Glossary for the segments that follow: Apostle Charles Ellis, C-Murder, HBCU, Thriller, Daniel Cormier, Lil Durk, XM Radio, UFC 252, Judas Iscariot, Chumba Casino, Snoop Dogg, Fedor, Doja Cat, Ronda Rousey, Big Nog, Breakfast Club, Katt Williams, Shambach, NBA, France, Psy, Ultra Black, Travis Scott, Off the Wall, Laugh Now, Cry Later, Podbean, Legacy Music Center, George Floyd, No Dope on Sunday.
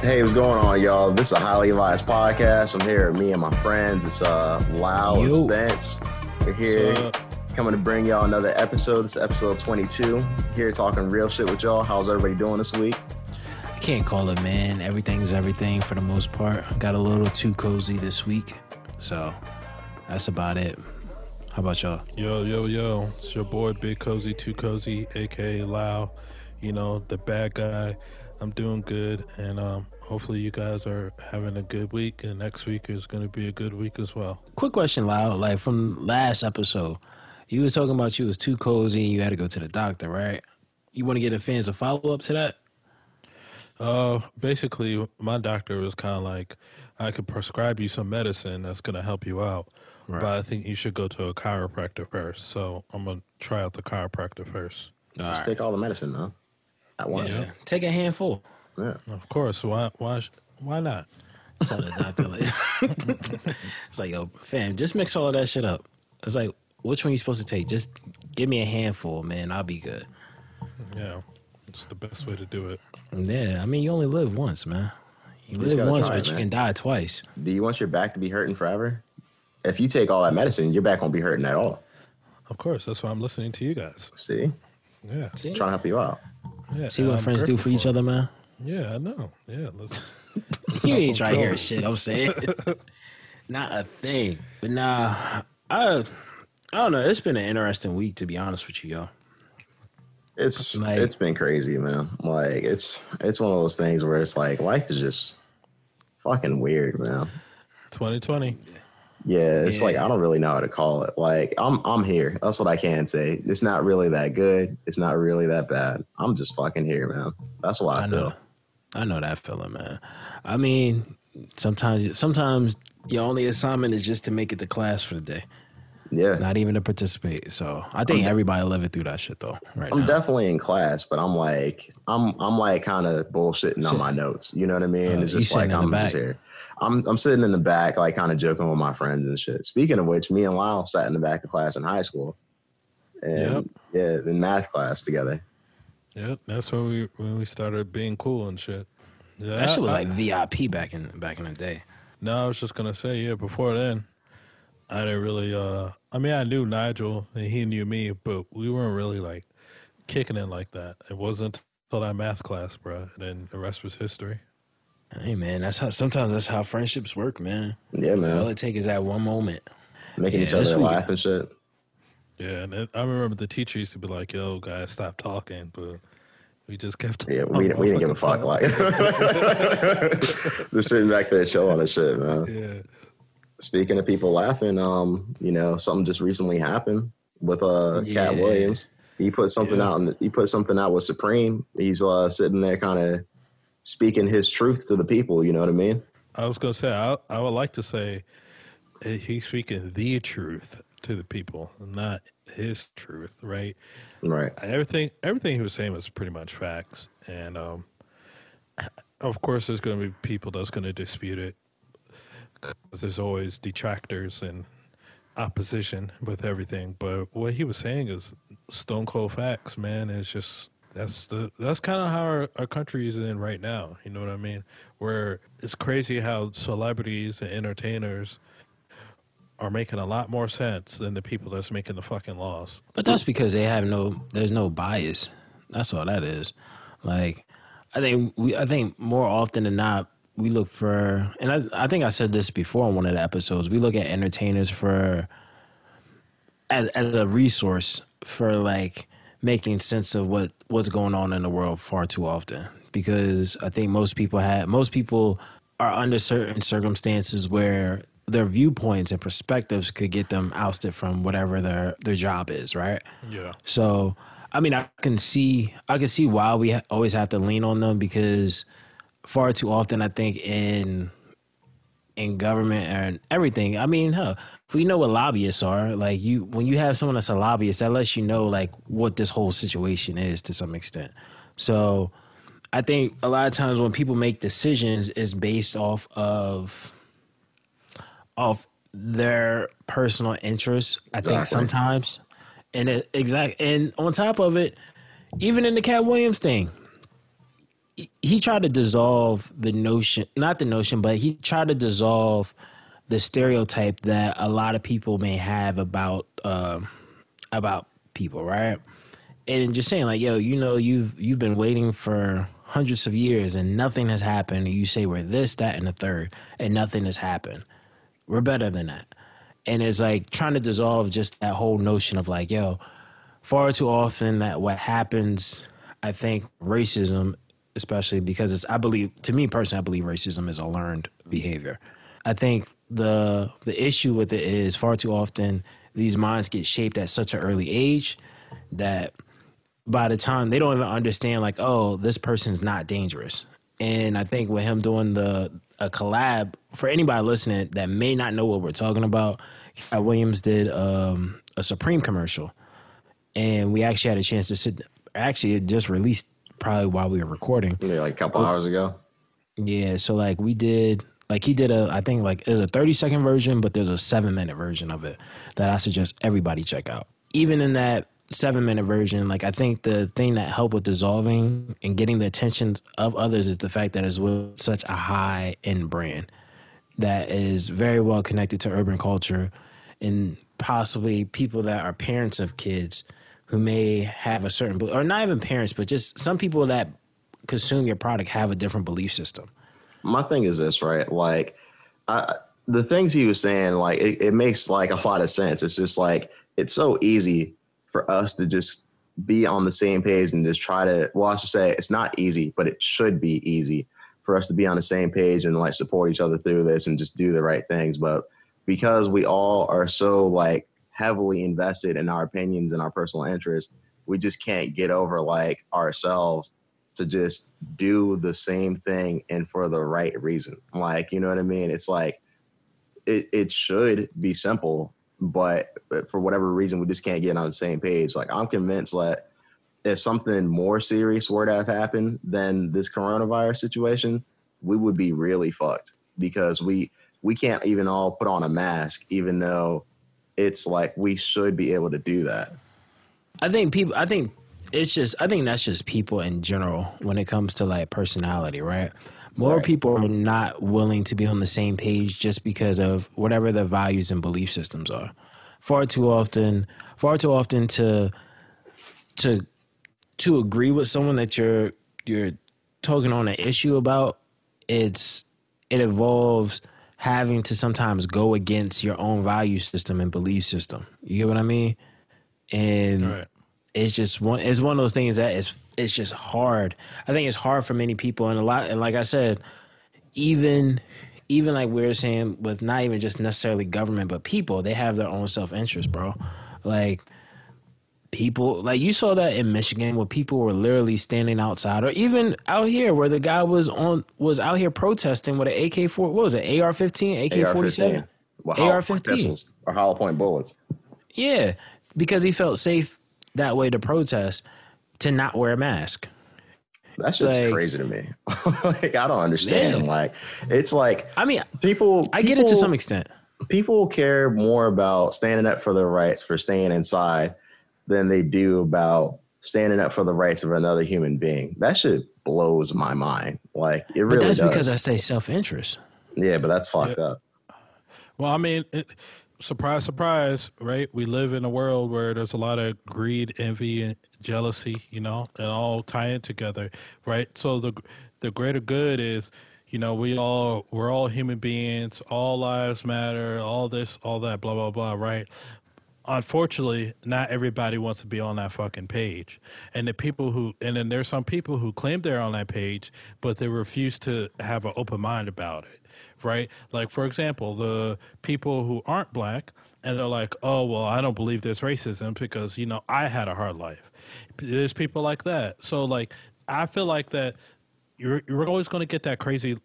Hey, what's going on, y'all? This is a highly advised podcast. I'm here with me and my friends. It's Lyle and Spence. We're here coming to bring y'all another episode. This is episode 22. Here talking real shit with y'all. How's everybody doing this week? I can't call it, man. Everything's everything for the most part. Got a little too cozy this week, so that's about it. How about y'all? Yo. It's your boy, Big Cozy, Too Cozy, a.k.a. Lyle. You know, the bad guy. I'm doing good, and hopefully you guys are having a good week, and next week is going to be a good week as well. Quick question, Lyle. Like, from last episode, you were talking about you was too cozy and you had to go to the doctor, right? You want to get the fans a follow-up to that? Basically, my doctor was kind of like, I could prescribe you some medicine that's going to help you out, right, but I think you should go to a chiropractor first, so I'm going to try out the chiropractor first. Just take all the medicine, huh? At once. Yeah. Take a handful. Yeah. Of course. Why not? Tell the doctor. Like, it's like, yo, fam, just mix all of that shit up. It's like, which one you supposed to take? Just give me a handful, man. I'll be good. Yeah. It's the best way to do it. Yeah. I mean, you only live once, man. You live once, but you can die twice. Do you want your back to be hurting forever? If you take all that medicine, your back won't be hurting at all. Of course. That's why I'm listening to you guys. See? Yeah. See? I'm trying to help you out. Yeah, see what friends do for each other, man? Yeah, I know. Yeah, listen. You ain't trying to hear shit I'm saying. Not a thing. But nah, I don't know. It's been an interesting week, to be honest with you, y'all. It's been crazy, man. Like, it's one of those things where it's like, life is just fucking weird, man. 2020. Yeah, it's like, I don't really know how to call it. Like, I'm here. That's what I can say. It's not really that good. It's not really that bad. I'm just fucking here, man. That's why I feel. I know that feeling, man. I mean, sometimes your only assignment is just to make it to class for the day. Yeah. Not even to participate. So I think everybody living through that shit though. Right. I'm definitely in class, but I'm like kind of bullshitting on my notes. You know what I mean? It's just like I'm just here. I'm sitting in the back, like kind of joking with my friends and shit. Speaking of which, me and Lyle sat in the back of class in high school, and in math class together. Yep, that's when we started being cool and shit. Yeah, that shit was like VIP back in the day. No, I was just gonna say, before then, I didn't really. I mean, I knew Nigel and he knew me, but we weren't really like kicking it like that. It wasn't until that math class, bro, and then the rest was history. Hey man, that's how friendships work, man. Yeah, man. All it takes is that one moment, making each other laugh and shit. Yeah, and I remember the teacher used to be like, "Yo, guys, stop talking," but we just kept. Yeah, we didn't give a fuck. Like, just sitting back there chilling and shit, man. Yeah. Speaking of people laughing, you know, something just recently happened with Katt Williams. He put something out. He put something out with Supreme. He's sitting there, kind of speaking his truth to the people, you know what I mean? I was going to say, I would like to say he's speaking the truth to the people, not his truth, right? Right. Everything he was saying was pretty much facts. And, of course, there's going to be people that's going to dispute it because there's always detractors and opposition with everything. But what he was saying is stone cold facts, man. It's just... That's kind of how our country is in right now. You know what I mean? Where it's crazy how celebrities and entertainers are making a lot more sense than the people that's making the fucking laws. But that's because there's no bias. That's all that is. Like, I think more often than not, we look for, and I think I said this before on one of the episodes, we look at entertainers for, as a resource for like, making sense of what's going on in the world far too often, because I think most people are under certain circumstances where their viewpoints and perspectives could get them ousted from whatever their job is, right? Yeah. So, I mean, I can see why we always have to lean on them, because far too often I think in government and everything, I mean, we know what lobbyists are. Like, when you have someone that's a lobbyist, that lets you know like what this whole situation is to some extent. So I think a lot of times when people make decisions, it's based off their personal interests, I think, sometimes. And it, and on top of it, even in the Katt Williams thing, he tried to dissolve the notion, not the notion, but he tried to dissolve the stereotype that a lot of people may have about people, right? And just saying like, yo, you know, you've been waiting for hundreds of years and nothing has happened. And you say we're this, that, and the third, and nothing has happened. We're better than that. And it's like trying to dissolve just that whole notion of like, yo, far too often that what happens, I think racism, especially because it's, I believe, to me personally, I believe racism is a learned behavior. I think the issue with it is far too often these minds get shaped at such an early age that by the time they don't even understand like, oh, this person's not dangerous. And I think with him doing a collab, for anybody listening that may not know what we're talking about, Katt Williams did a Supreme commercial. And we actually had a chance to sit, actually it just released probably while we were recording. Yeah, like a couple hours ago. Yeah, so like we did, like he did I think like there's a 30-second version, but there's a 7-minute version of it that I suggest everybody check out. Even in that 7-minute version, like I think the thing that helped with dissolving and getting the attention of others is the fact that it's with such a high-end brand that is very well connected to urban culture and possibly people that are parents of kids who may have a certain, or not even parents, but just some people that consume your product have a different belief system. My thing is this, right? Like, the things he was saying, like, it makes, like, a lot of sense. It's just, like, it's so easy for us to just be on the same page and just try to, well, I should say it's not easy, but it should be easy for us to be on the same page and, like, support each other through this and just do the right things. But because we all are so, like, heavily invested in our opinions and our personal interests, we just can't get over like ourselves to just do the same thing and for the right reason. Like, you know what I mean? It's like, it should be simple, but for whatever reason, we just can't get on the same page. Like I'm convinced that if something more serious were to have happened than this coronavirus situation, we would be really fucked because we can't even all put on a mask, even though it's like we should be able to do that. I think that's just people in general when it comes to like personality, right? More people are not willing to be on the same page just because of whatever their values and belief systems are. Far too often to agree with someone that you're talking on an issue about, it involves having to sometimes go against your own value system and belief system. You get what I mean? And It's just one of those things that it's just hard. I think it's hard for many people and like I said, even like we were saying with not even just necessarily government, but people, they have their own self-interest, bro. Like people, like you saw that in Michigan where people were literally standing outside, or even out here where the guy was out here protesting with an AK-4, what was it, AR-15, AK-47? AR-15. Or hollow point bullets. Yeah, because he felt safe that way to protest, to not wear a mask. That shit's like crazy to me. Like, I don't understand. Man. Like, it's like, I mean, I get it to some extent. People care more about standing up for their rights for staying inside than they do about standing up for the rights of another human being. That shit blows my mind. Like, it really does. But that's because I say self-interest. Yeah, but that's fucked up. Well, I mean, surprise, surprise, right? We live in a world where there's a lot of greed, envy, and jealousy, you know, and all tie in together, right? So the greater good is, you know, we're all human beings, all lives matter, all this, all that, blah, blah, blah, right? Unfortunately, not everybody wants to be on that fucking page. And then there's some people who claim they're on that page, but they refuse to have an open mind about it, right? Like, for example, the people who aren't black, and they're like, oh, well, I don't believe there's racism because, you know, I had a hard life. There's people like that. So, like, I feel like that you're always going to get that crazy,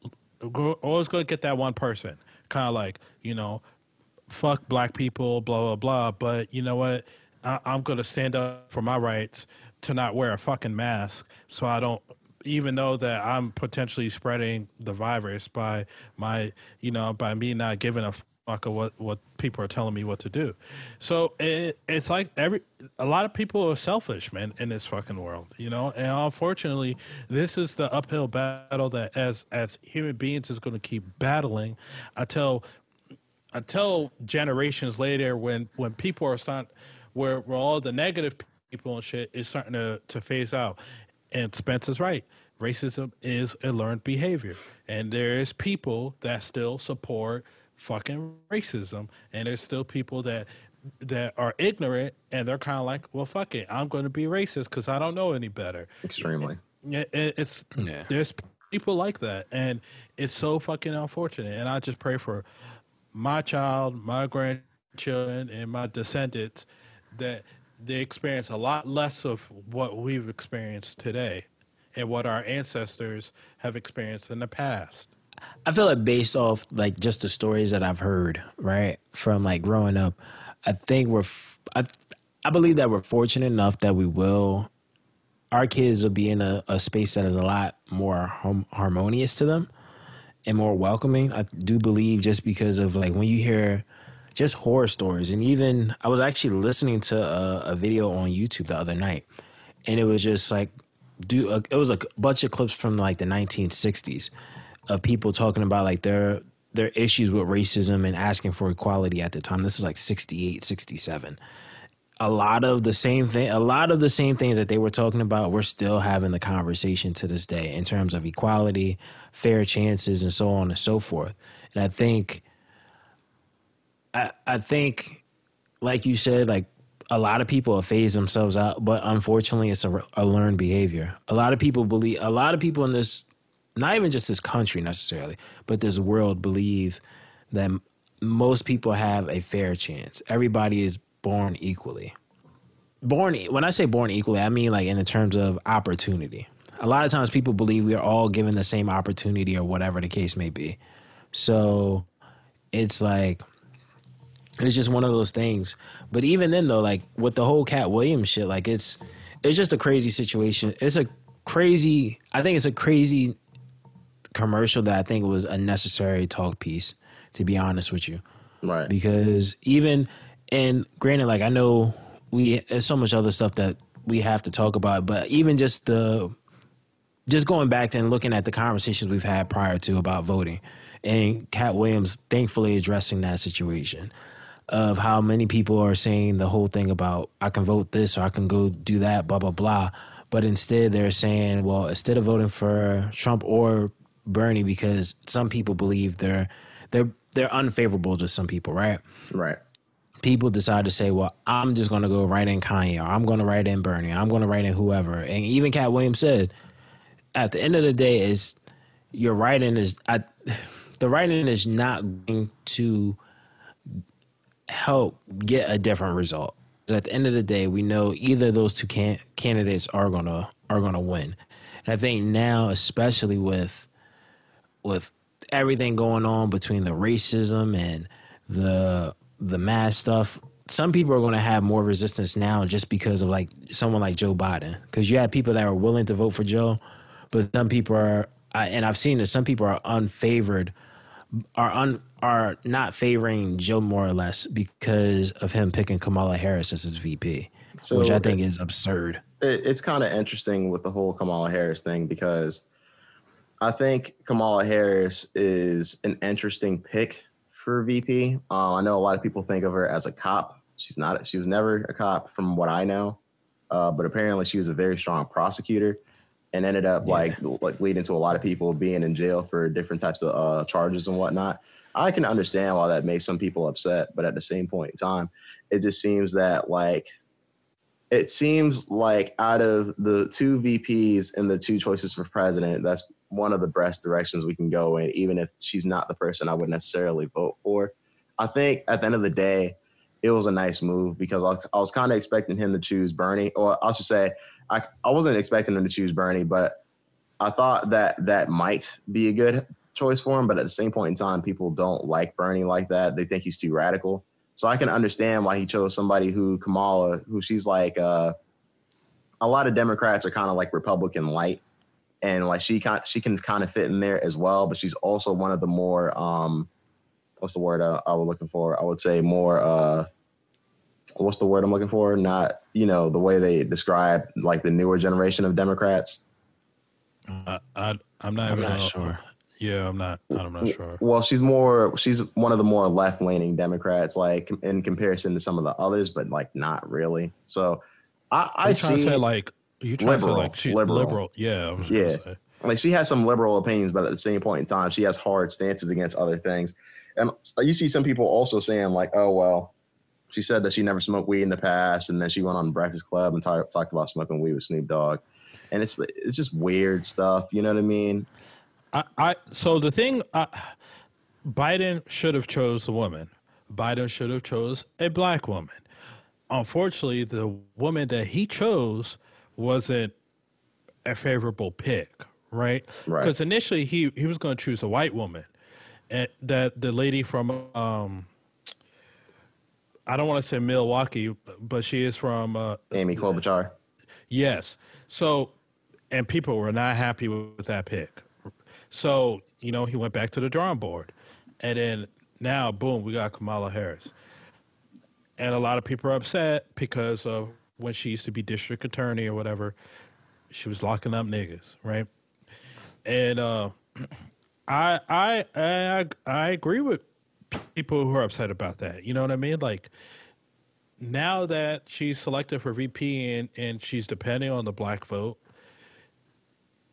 always going to get that one person, kind of like, you know, fuck black people, blah, blah, blah. But you know what? I'm going to stand up for my rights to not wear a fucking mask. So I don't, even though that I'm potentially spreading the virus by me not giving a fuck of what people are telling me what to do. So it's like a lot of people are selfish, man, in this fucking world, you know. And unfortunately, this is the uphill battle that as human beings is going to keep battling until generations later, when people are starting, where all the negative people and shit is starting to phase out. And Spence is right. Racism is a learned behavior, and there is people that still support fucking racism, and there's still people that are ignorant, and they're kind of like, well, fuck it, I'm going to be racist because I don't know any better. Extremely. Yeah. There's people like that, and it's so fucking unfortunate. And I just pray for my child, my grandchildren, and my descendants that they experience a lot less of what we've experienced today and what our ancestors have experienced in the past. I feel like based off like just the stories that I've heard, right, from like growing up, I think I believe that we're fortunate enough that our kids will be in a space that is a lot more harmonious to them and more welcoming. I do believe, just because of like when you hear just horror stories, and even I was actually listening to a video on YouTube the other night, and it was just like, it was a bunch of clips from like the 1960s of people talking about like their issues with racism and asking for equality at the time. This is like 68, 67. A lot of the same things that they were talking about, we're still having the conversation to this day in terms of equality, fair chances, and so on and so forth. And I think, like you said, like, a lot of people phase themselves out, but unfortunately, it's a learned behavior. A lot of people in this, not even just this country necessarily, but this world, believe that most people have a fair chance. Everybody is born equally. When I say born equally, I mean like in the terms of opportunity. A lot of times people believe we are all given the same opportunity or whatever the case may be. So it's like, it's just one of those things. But even then, though, like with the whole Katt Williams shit, like it's just a crazy situation. I think it's a crazy commercial that I think was a necessary talk piece, to be honest with you. Right. Because granted, like I know there's so much other stuff that we have to talk about, but even just just going back and looking at the conversations we've had prior to about voting, and Katt Williams thankfully addressing that situation, of how many people are saying the whole thing about I can vote this or I can go do that, blah, blah, blah. But instead they're saying, well, instead of voting for Trump or Bernie, because some people believe they're unfavorable to some people, right? Right. People decide to say, well, I'm just going to go write in Kanye, or I'm going to write in Bernie, or I'm going to write in whoever. And even Katt Williams said, at the end of the day, the writing is not going to help get a different result. At the end of the day, we know either of those two candidates are gonna win. And I think now, especially with everything going on between the racism and the mass stuff, some people are going to have more resistance now just because of like someone like Joe Biden. Because you have people that are willing to vote for Joe, but some people and I've seen that some people are unfavored, are not favoring Joe more or less because of him picking Kamala Harris as his VP, which I think is absurd. It's kind of interesting with the whole Kamala Harris thing, because I think Kamala Harris is an interesting pick for VP. I know a lot of people think of her as a cop. She's not. She was never a cop from what I know, but apparently she was a very strong prosecutor, and ended up like leading to a lot of people being in jail for different types of charges and whatnot. I can understand why that makes some people upset, but at the same point in time, it just seems that out of the two VPs and the two choices for president, that's one of the best directions we can go in, even if she's not the person I would necessarily vote for. I think at the end of the day, it was a nice move, because I was kind of expecting him to choose Bernie, or I should say, I wasn't expecting him to choose Bernie, but I thought that might be a good choice for him. But at the same point in time, people don't like Bernie like that. They think he's too radical. So I can understand why he chose somebody who she's like, a lot of Democrats are kind of like Republican light, and like she can kind of fit in there as well. But she's also one of the more what's the word I was looking for? I would say more, what's the word I'm looking for? Not, you know, the way they describe like the newer generation of Democrats. I'm not sure. Yeah, I'm not sure. Well, she's one of the more left-leaning Democrats, like in comparison to some of the others, but like not really. So I see. You're trying to say liberal. Yeah. I was gonna say. Like she has some liberal opinions, but at the same point in time, she has hard stances against other things. And you see some people also saying like, oh, well, she said that she never smoked weed in the past. And then she went on Breakfast Club and talked about smoking weed with Snoop Dogg. And it's just weird stuff. You know what I mean? Biden should have chose a woman. Biden should have chose a black woman. Unfortunately, the woman that he chose wasn't a favorable pick, right? Because initially he was going to choose a white woman, and that the lady from I don't want to say Milwaukee, but she is from Amy Klobuchar. Yes. So, and people were not happy with that pick. So, you know, he went back to the drawing board, and then now, boom, we got Kamala Harris. And a lot of people are upset because of when she used to be district attorney or whatever, she was locking up niggas, right? And I agree with people who are upset about that. You know what I mean? Like, now that she's selected for VP and she's depending on the black vote,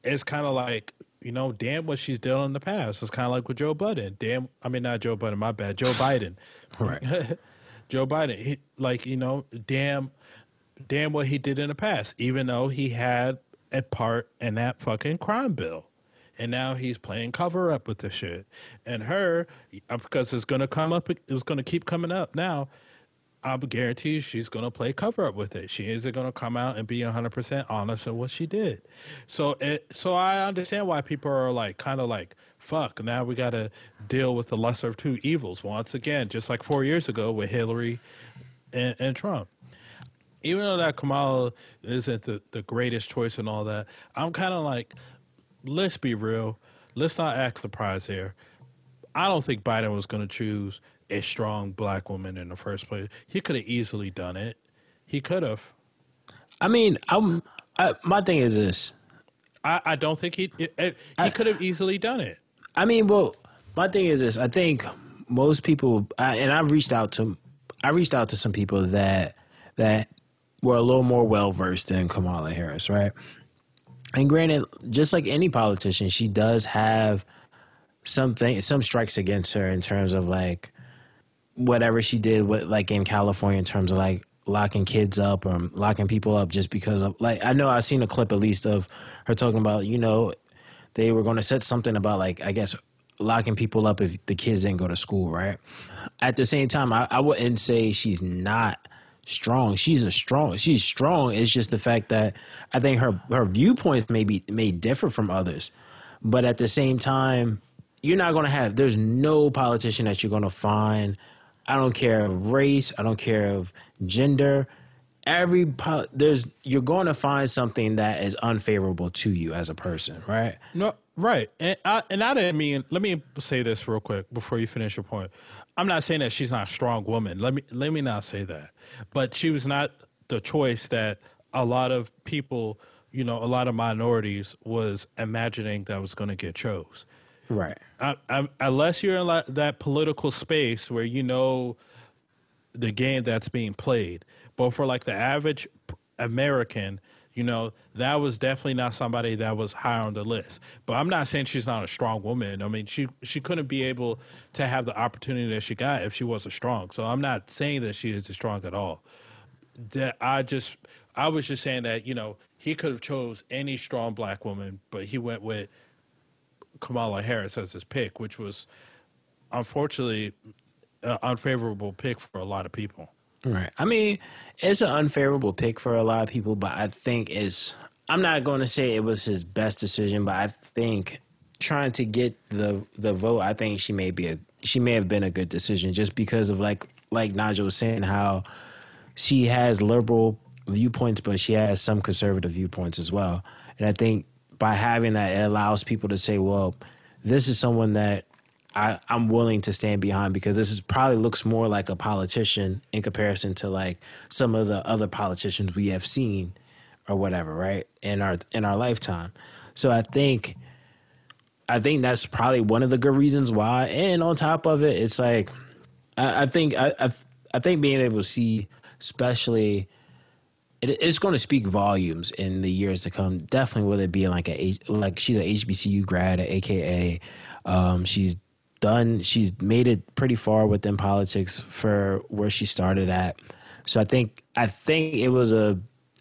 it's kind of like, you know, damn what she's done in the past. It's kind of like with Joe Biden. Joe Biden. Right. Joe Biden. He, like, you know, damn what he did in the past, even though he had a part in that fucking crime bill. And now he's playing cover up with this shit. And her, because it's going to come up, it's going to keep coming up now, I guarantee you she's going to play cover up with it. She isn't going to come out and be 100% honest in what she did. So I understand why people are like, kind of like, fuck, now we got to deal with the lesser of two evils once again, just like 4 years ago with Hillary and Trump. Even though that Kamala isn't the greatest choice and all that, I'm kind of like, let's be real. Let's not act surprised here. I don't think Biden was going to choose a strong black woman in the first place. He could have easily done it. He could have. I mean, my thing is this. I don't think he could have easily done it. I mean, well, my thing is this. I think most people, I reached out to some people that were a little more well-versed than Kamala Harris, right? And granted, just like any politician, she does have some strikes against her in terms of like, whatever she did with, like in California, in terms of like locking kids up or locking people up just because of, like, I know I've seen a clip at least of her talking about, you know, they were going to set something about like, I guess, locking people up if the kids didn't go to school, right? At the same time, I wouldn't say she's not strong. She's strong. It's just the fact that I think her viewpoints may differ from others, but at the same time, you're not going to have, there's no politician that you're going to find. I don't care of race. I don't care of gender. You're going to find something that is unfavorable to you as a person, right? No, right. And I didn't mean. Let me say this real quick before you finish your point. I'm not saying that she's not a strong woman. Let me not say that. But she was not the choice that a lot of people, you know, a lot of minorities was imagining that was going to get chose. Right. Unless you're in that political space where you know the game that's being played. But for like the average American, you know, that was definitely not somebody that was high on the list. But I'm not saying she's not a strong woman. I mean, she couldn't be able to have the opportunity that she got if she wasn't strong. So I'm not saying that she isn't strong at all. That I was just saying that, you know, he could have chose any strong black woman, but he went with Kamala Harris as his pick, which was unfortunately an unfavorable pick for a lot of people. Right. I mean, it's an unfavorable pick for a lot of people, but I think I'm not going to say it was his best decision, but I think trying to get the vote, I think she may have been a good decision just because of like Nigel was saying, how she has liberal viewpoints, but she has some conservative viewpoints as well. And I think by having that, it allows people to say, well, this is someone that I'm willing to stand behind, because this is probably looks more like a politician in comparison to like some of the other politicians we have seen or whatever, right? In our lifetime. So I think that's probably one of the good reasons why. And on top of it, it's like I think being able to see, especially, it's going to speak volumes in the years to come. Definitely, whether it be like she's an HBCU grad, AKA she's done. She's made it pretty far within politics for where she started at. So I think it was a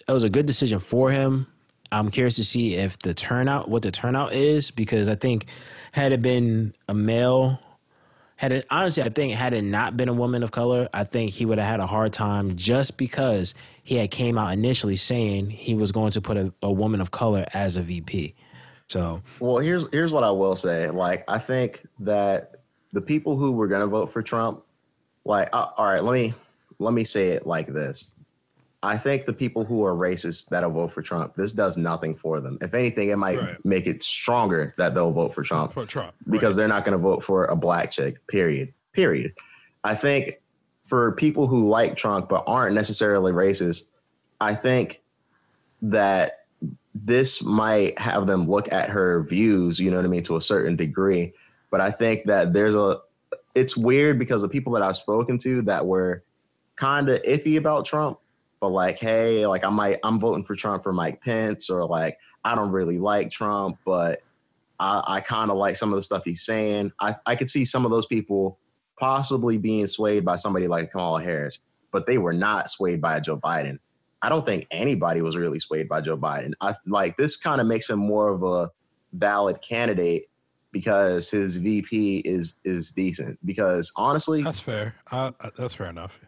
good decision for him. I'm curious to see if what the turnout is, because I think had it been a male, had it not been a woman of color, I think he would have had a hard time, just because he had came out initially saying he was going to put a woman of color as a VP. So, well, here's what I will say. Like, I think that the people who were going to vote for Trump, like, all right, let me say it like this. I think the people who are racist that'll vote for Trump, this does nothing for them. If anything, it might make it stronger that they'll vote for Trump, because they're not going to vote for a black chick, period. I think for people who like Trump but aren't necessarily racist, I think that this might have them look at her views, you know what I mean, to a certain degree. But I think that it's weird, because the people that I've spoken to that were kind of iffy about Trump, but like, hey, like I'm voting for Trump for Mike Pence, or like, I don't really like Trump, but I kind of like some of the stuff he's saying. I could see some of those people possibly being swayed by somebody like Kamala Harris, but they were not swayed by Joe Biden. I don't think anybody was really swayed by Joe Biden. This kind of makes him more of a valid candidate, because his VP is decent. Because honestly, that's fair. That's fair enough.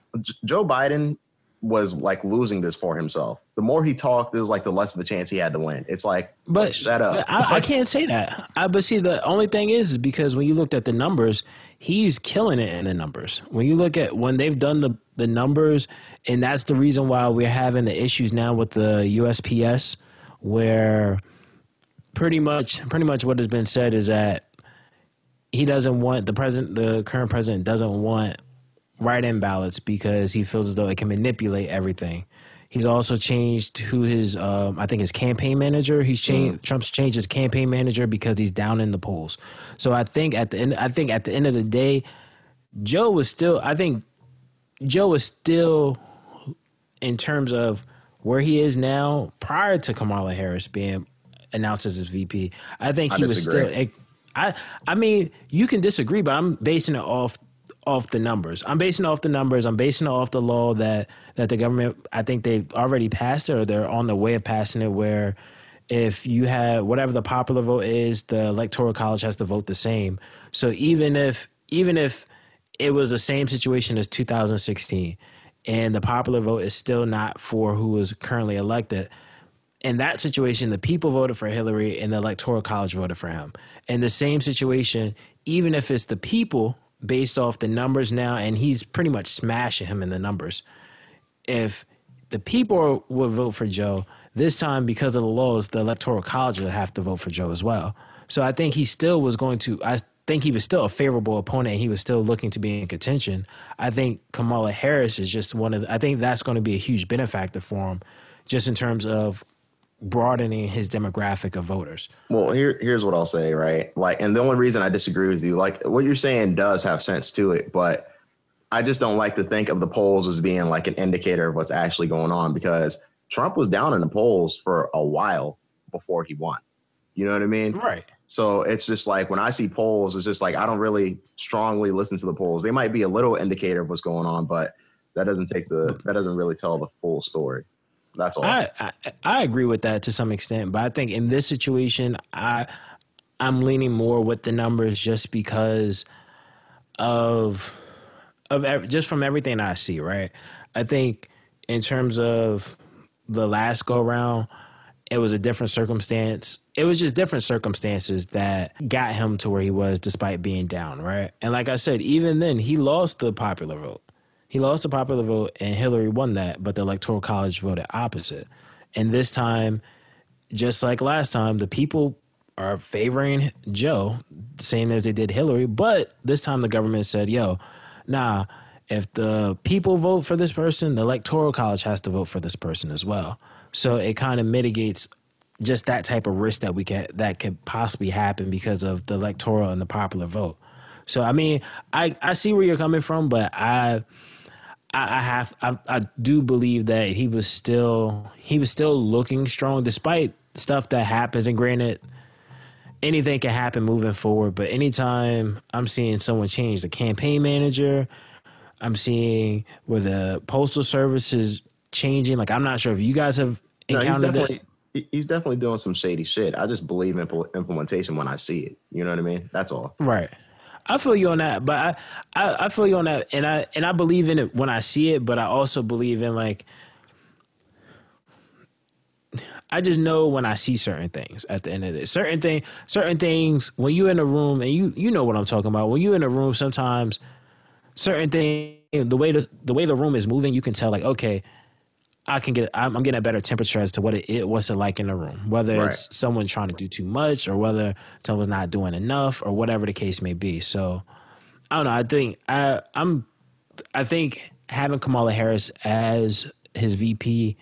Joe Biden was like losing this for himself. The more he talked, it was like the less of a chance he had to win. It's like, but shut up. I can't say that. But see, the only thing is because when you looked at the numbers, he's killing it in the numbers. When you look at when they've done the numbers, and that's the reason why we're having the issues now with the USPS, where pretty much what has been said is that he doesn't want the current president doesn't want write-in ballots, because he feels as though it can manipulate everything. He's also changed who his, I think his campaign manager. Trump's changed his campaign manager because he's down in the polls. So I think at the end of the day, Joe was still, in terms of where he is now, prior to Kamala Harris being announced as his VP. I mean, you can disagree, but I'm basing it off the numbers. I'm basing it off the numbers. I'm basing it off the law that the government, I think they've already passed it, or they're on the way of passing it, where if you have whatever the popular vote is, the Electoral College has to vote the same. So even if it was the same situation as 2016 and the popular vote is still not for who is currently elected, in that situation, the people voted for Hillary and the Electoral College voted for him. In the same situation, even if it's the people based off the numbers now, and he's pretty much smashing him in the numbers. If the people would vote for Joe this time, because of the laws, the Electoral College would have to vote for Joe as well. So I think I think he was still a favorable opponent, and he was still looking to be in contention. I think Kamala Harris is just I think that's going to be a huge benefactor for him, just in terms of broadening his demographic of voters. Well, here's what I'll say, right? Like, and the only reason I disagree with you, like what you're saying does have sense to it, but I just don't like to think of the polls as being like an indicator of what's actually going on, because Trump was down in the polls for a while before he won. You know what I mean? Right. So it's just like, when I see polls, it's just like, I don't really strongly listen to the polls. They might be a little indicator of what's going on, but that doesn't really tell the full story. That's all. I agree with that to some extent, but I think in this situation, I'm leaning more with the numbers, just because of just from everything I see. Right, I think in terms of the last go round, it was a different circumstance. It was just different circumstances that got him to where he was, despite being down. Right, and like I said, even then he lost the popular vote. He lost the popular vote and Hillary won that, but the Electoral College voted opposite. And this time, just like last time, the people are favoring Joe, same as they did Hillary. But this time the government said, yo, nah, if the people vote for this person, the Electoral College has to vote for this person as well. So it kind of mitigates just that type of risk that we can, that could possibly happen because of the electoral and the popular vote. So, I mean, I see where you're coming from, but I do believe that he was still looking strong despite stuff that happens. And granted, anything can happen moving forward, but anytime I'm seeing someone change the campaign manager, I'm seeing where the postal service is changing. Like, I'm not sure if you guys have encountered that. He's definitely doing some shady shit. I just believe in implementation when I see it. You know what I mean? That's all. Right. I feel you on that, but I feel you on that, and I believe in it when I see it, but I also believe in, like, I just know when I see certain things at the end of this. Certain things when you're in a room, and you know what I'm talking about. When you're in a room, sometimes certain things, the way the room is moving, you can tell, like, okay, I'm getting a better temperature as to what's it like in the room, whether right. It's someone trying to do too much or whether someone's not doing enough or whatever the case may be. So I don't know. I think having Kamala Harris as his VP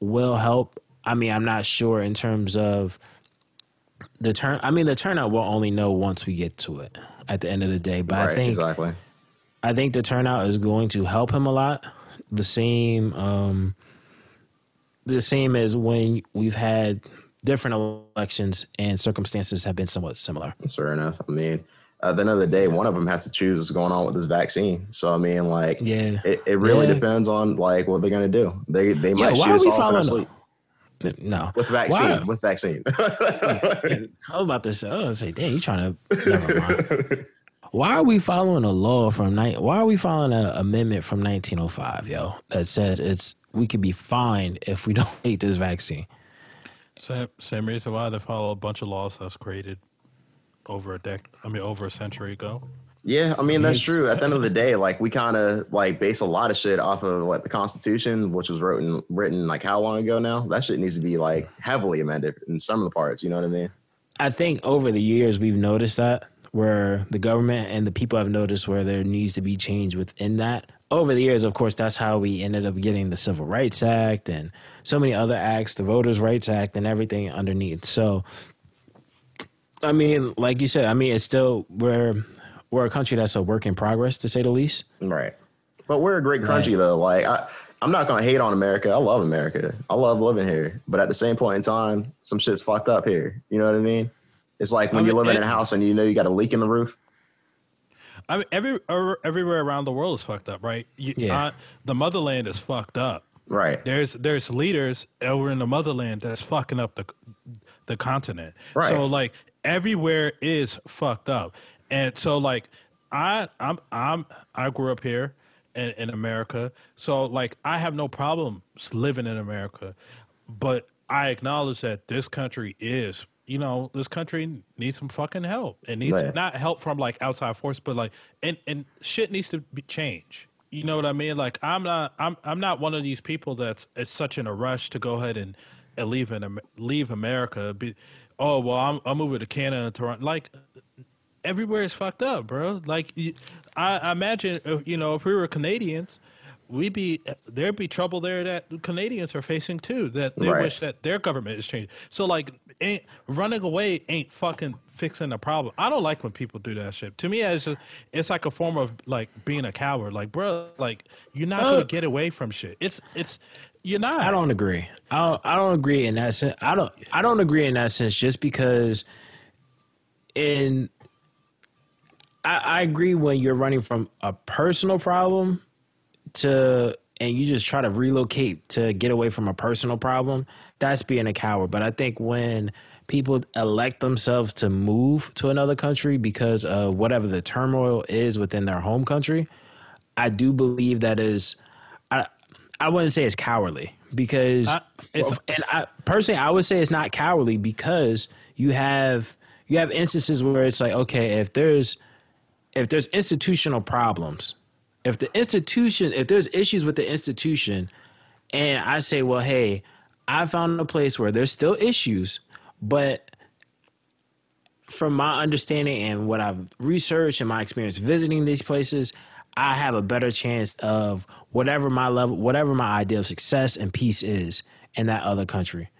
will help. I mean, I'm not sure in terms of the turnout we'll only know once we get to it at the end of the day. But right, I think the turnout is going to help him a lot. The same as when we've had different elections and circumstances have been somewhat similar. That's fair enough. I mean, at the end of the day, one of them has to choose what's going on with this vaccine. So, I mean, like, yeah, it really depends on, like, what they're going to do. They might shoot us all in our sleep. No. With vaccine. I was about to say, dang, you trying to, never mind. Why are we following a law why are we following an amendment from 1905, yo, that says we could be fined if we don't take this vaccine? Same reason why they follow a bunch of laws that was created over a century ago. Yeah, I mean, that's true. At the end of the day, like, we kind of, like, base a lot of shit off of, like, the Constitution, which was written like how long ago now? That shit needs to be, like, heavily amended in some of the parts, you know what I mean? I think over the years we've noticed that, where the government and the people have noticed where there needs to be change within that. Over the years, of course, that's how we ended up getting the Civil Rights Act and so many other acts, the Voters' Rights Act and everything underneath. So, I mean, like you said, I mean, it's still, we're a country that's a work in progress, to say the least. Right. But we're a great country, though. Like, I'm not going to hate on America. I love America. I love living here. But at the same point in time, some shit's fucked up here. You know what I mean? It's like when you're living in a house and you know you got a leak in the roof. I mean, everywhere around the world is fucked up, right? The motherland is fucked up. Right. There's leaders over in the motherland that's fucking up the continent. Right. So, like, everywhere is fucked up. And so, like, I grew up here in America. So, like, I have no problem living in America. But I acknowledge that this country is, you know, this country needs some fucking help. It needs not help from, like, outside force, but, like, and shit needs to be changed. You know what I mean? Like, I'm not one of these people that's such in a rush to go ahead and leave America. I'm moving to Canada and Toronto. Like, everywhere is fucked up, bro. Like, I imagine, you know, if we were Canadians, there'd be trouble there that Canadians are facing too, that they wish that their government is changed. So, like, running away ain't fucking fixing the problem. I don't like when people do that shit. To me, it's like a form of, like, being a coward. Like, bro, like, you're not gonna get away from shit. It's you're not. I don't agree. I don't agree in that sense. I don't agree in that sense just because I agree when you're running from a personal problem and you just try to relocate to get away from a personal problem, that's being a coward. But I think when people elect themselves to move to another country because of whatever the turmoil is within their home country, I do believe that is, I wouldn't say it's cowardly because, personally, I would say it's not cowardly because you have instances where it's like, okay, if there's institutional problems, if there's issues with the institution, and I say, well, hey, I found a place where there's still issues, but from my understanding and what I've researched and my experience visiting these places, I have a better chance of whatever my level, whatever my idea of success and peace is in that other country.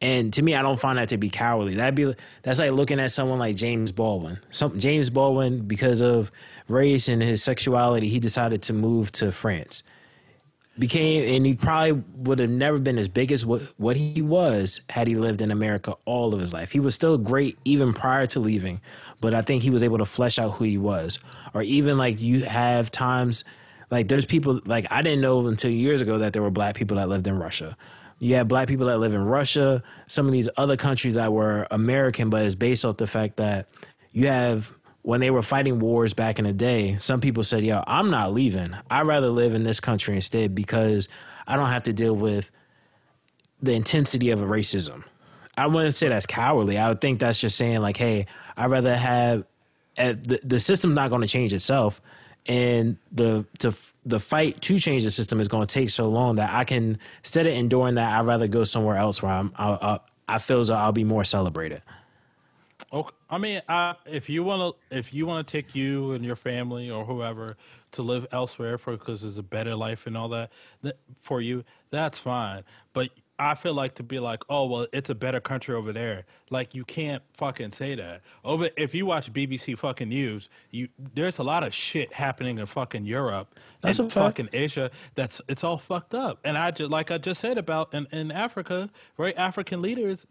And to me, I don't find that to be cowardly. That's like looking at someone like James Baldwin. James Baldwin, because of race and his sexuality, he decided to move to France. And he probably would have never been as big as what he was had he lived in America all of his life. He was still great even prior to leaving, but I think he was able to flesh out who he was. Or even like you have times, like there's people, like I didn't know until years ago that there were black people that lived in Russia. You have black people that live in Russia, some of these other countries that were American, but it's based off the fact that you have... When they were fighting wars back in the day, some people said, yo, I'm not leaving. I'd rather live in this country instead because I don't have to deal with the intensity of racism. I wouldn't say that's cowardly. I would think that's just saying like, hey, I'd rather have the system's not going to change itself. And the fight to change the system is going to take so long that I can, instead of enduring that, I'd rather go somewhere else where I feel as though I'll be more celebrated. Okay. I mean, if you want to take you and your family or whoever to live elsewhere because there's a better life and all that for you, that's fine. But I feel like to be like, oh, well, it's a better country over there. Like, you can't fucking say that. Over if you watch BBC fucking news, there's a lot of shit happening in fucking Europe and fucking Asia. It's all fucked up. And I just said about in Africa, right? African leaders.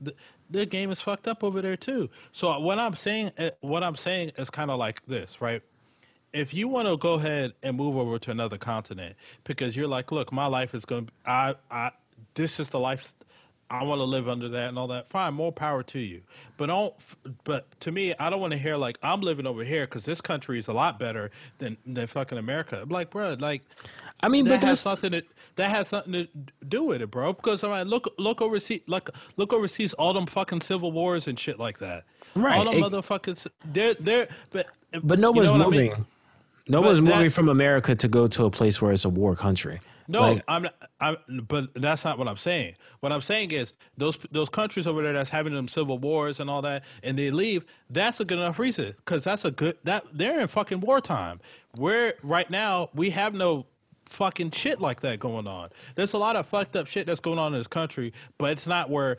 Their game is fucked up over there too. So what I'm saying is kind of like this, right? If you want to go ahead and move over to another continent because you're like, look, my life is going to, this is the life I want to live under that and all that. Fine, more power to you. But to me, I don't want to hear like I'm living over here because this country is a lot better than fucking America. I'm like, bro, like, I mean, that has something to do with it, bro. Because I mean, look overseas, all them fucking civil wars and shit like that. Right, all them motherfuckers. But no one's moving. I mean? No one's moving from America to go to a place where it's a war country. No, like, but that's not what I'm saying. What I'm saying is those countries over there that's having them civil wars and all that, and they leave. That's a good enough reason because they're in fucking wartime. Where right now we have no fucking shit like that going on. There's a lot of fucked up shit that's going on in this country, but it's not where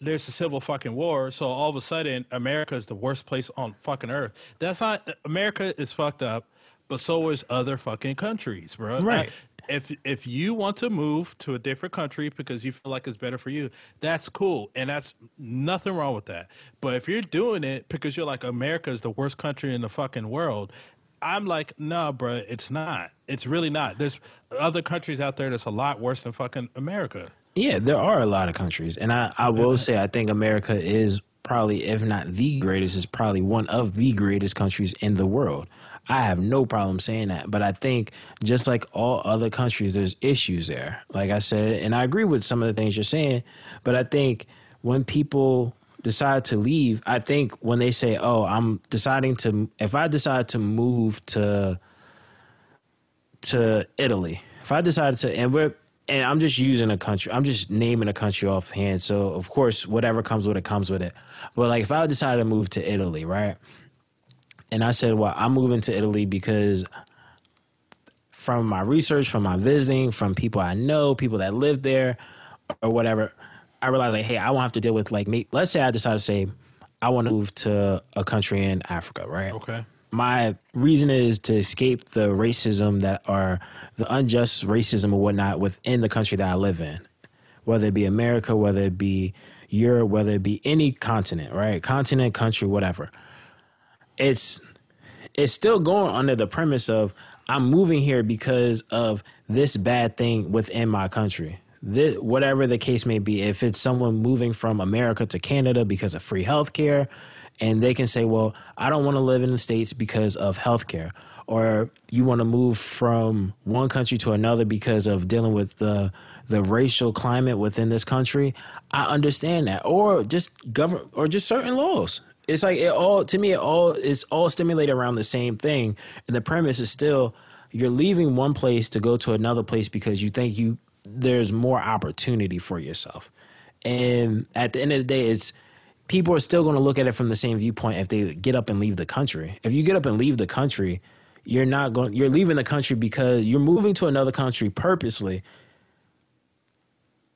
there's a civil fucking war, so all of a sudden America is the worst place on fucking earth. That's not America is fucked up. But so is other fucking countries, bro. Right. If you want to move to a different country because you feel like it's better for you, that's cool. And that's nothing wrong with that. But if you're doing it because you're like, America is the worst country in the fucking world, I'm like, nah, bro, it's not. It's really not. There's other countries out there that's a lot worse than fucking America. Yeah, there are a lot of countries. And I will say I think America is probably, if not the greatest, is probably one of the greatest countries in the world. I have no problem saying that, but I think just like all other countries, there's issues there. Like I said, and I agree with some of the things you're saying, but I think when people decide to leave, I think when they say, oh, if I decide to move to Italy, if I decide to, and I'm just using a country, I'm just naming a country offhand. So of course, whatever comes with it, comes with it. But like if I decide to move to Italy, right? And I said, well, I'm moving to Italy because from my research, from my visiting, from people I know, people that live there or whatever, I realized, like, hey, I won't have to deal with, like, me. Let's say I decide to say I want to move to a country in Africa, right? Okay. My reason is to escape the racism the unjust racism or whatnot within the country that I live in, whether it be America, whether it be Europe, whether it be any continent, right? Continent, country, whatever. It's still going under the premise of I'm moving here because of this bad thing within my country. This, whatever the case may be, if it's someone moving from America to Canada because of free healthcare, and they can say, well, I don't want to live in the States because of healthcare, or you want to move from one country to another because of dealing with the racial climate within this country. I understand that, or just government, or just certain laws. It's like it's all stimulated around the same thing. And the premise is still you're leaving one place to go to another place because you think there's more opportunity for yourself. And at the end of the day, it's people are still going to look at it from the same viewpoint if they get up and leave the country. If you get up and leave the country, you're leaving the country because you're moving to another country purposely.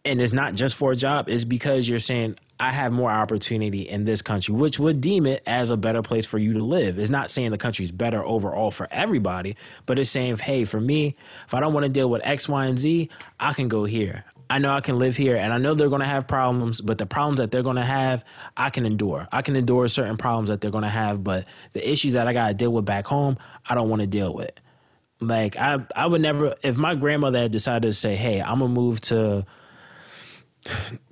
And it's not just for a job. It's because you're saying, I have more opportunity in this country, which would deem it as a better place for you to live. It's not saying the country's better overall for everybody, but it's saying, hey, for me, if I don't want to deal with X, Y, and Z, I can go here. I know I can live here, and I know they're going to have problems, but the problems that they're going to have, I can endure. I can endure certain problems that they're going to have, but the issues that I got to deal with back home, I don't want to deal with. Like, I would never, if my grandmother had decided to say, hey, I'm going to move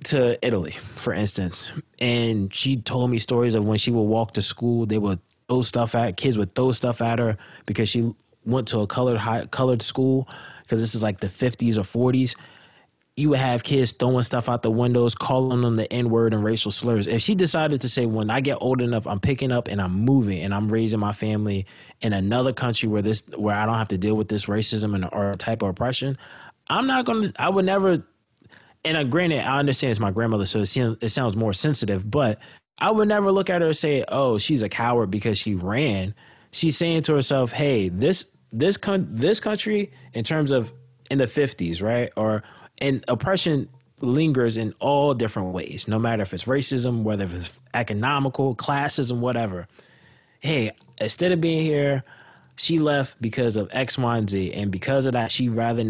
to Italy, for instance, and she told me stories of when she would walk to school, kids would throw stuff at her because she went to a colored school, because this is like the 50s or 40s. You would have kids throwing stuff out the windows, calling them the N-word and racial slurs. If she decided to say, when I get old enough, I'm picking up and I'm moving and I'm raising my family in another country where I don't have to deal with this racism and or type of oppression, I would never. And granted, I understand it's my grandmother, so it sounds more sensitive, but I would never look at her and say, oh, she's a coward because she ran. She's saying to herself, hey, this country, in terms of in the 50s, right? And oppression lingers in all different ways, no matter if it's racism, whether if it's economical, classism, whatever. Hey, instead of being here, she left because of X, Y, and Z, and because of that, she'd rather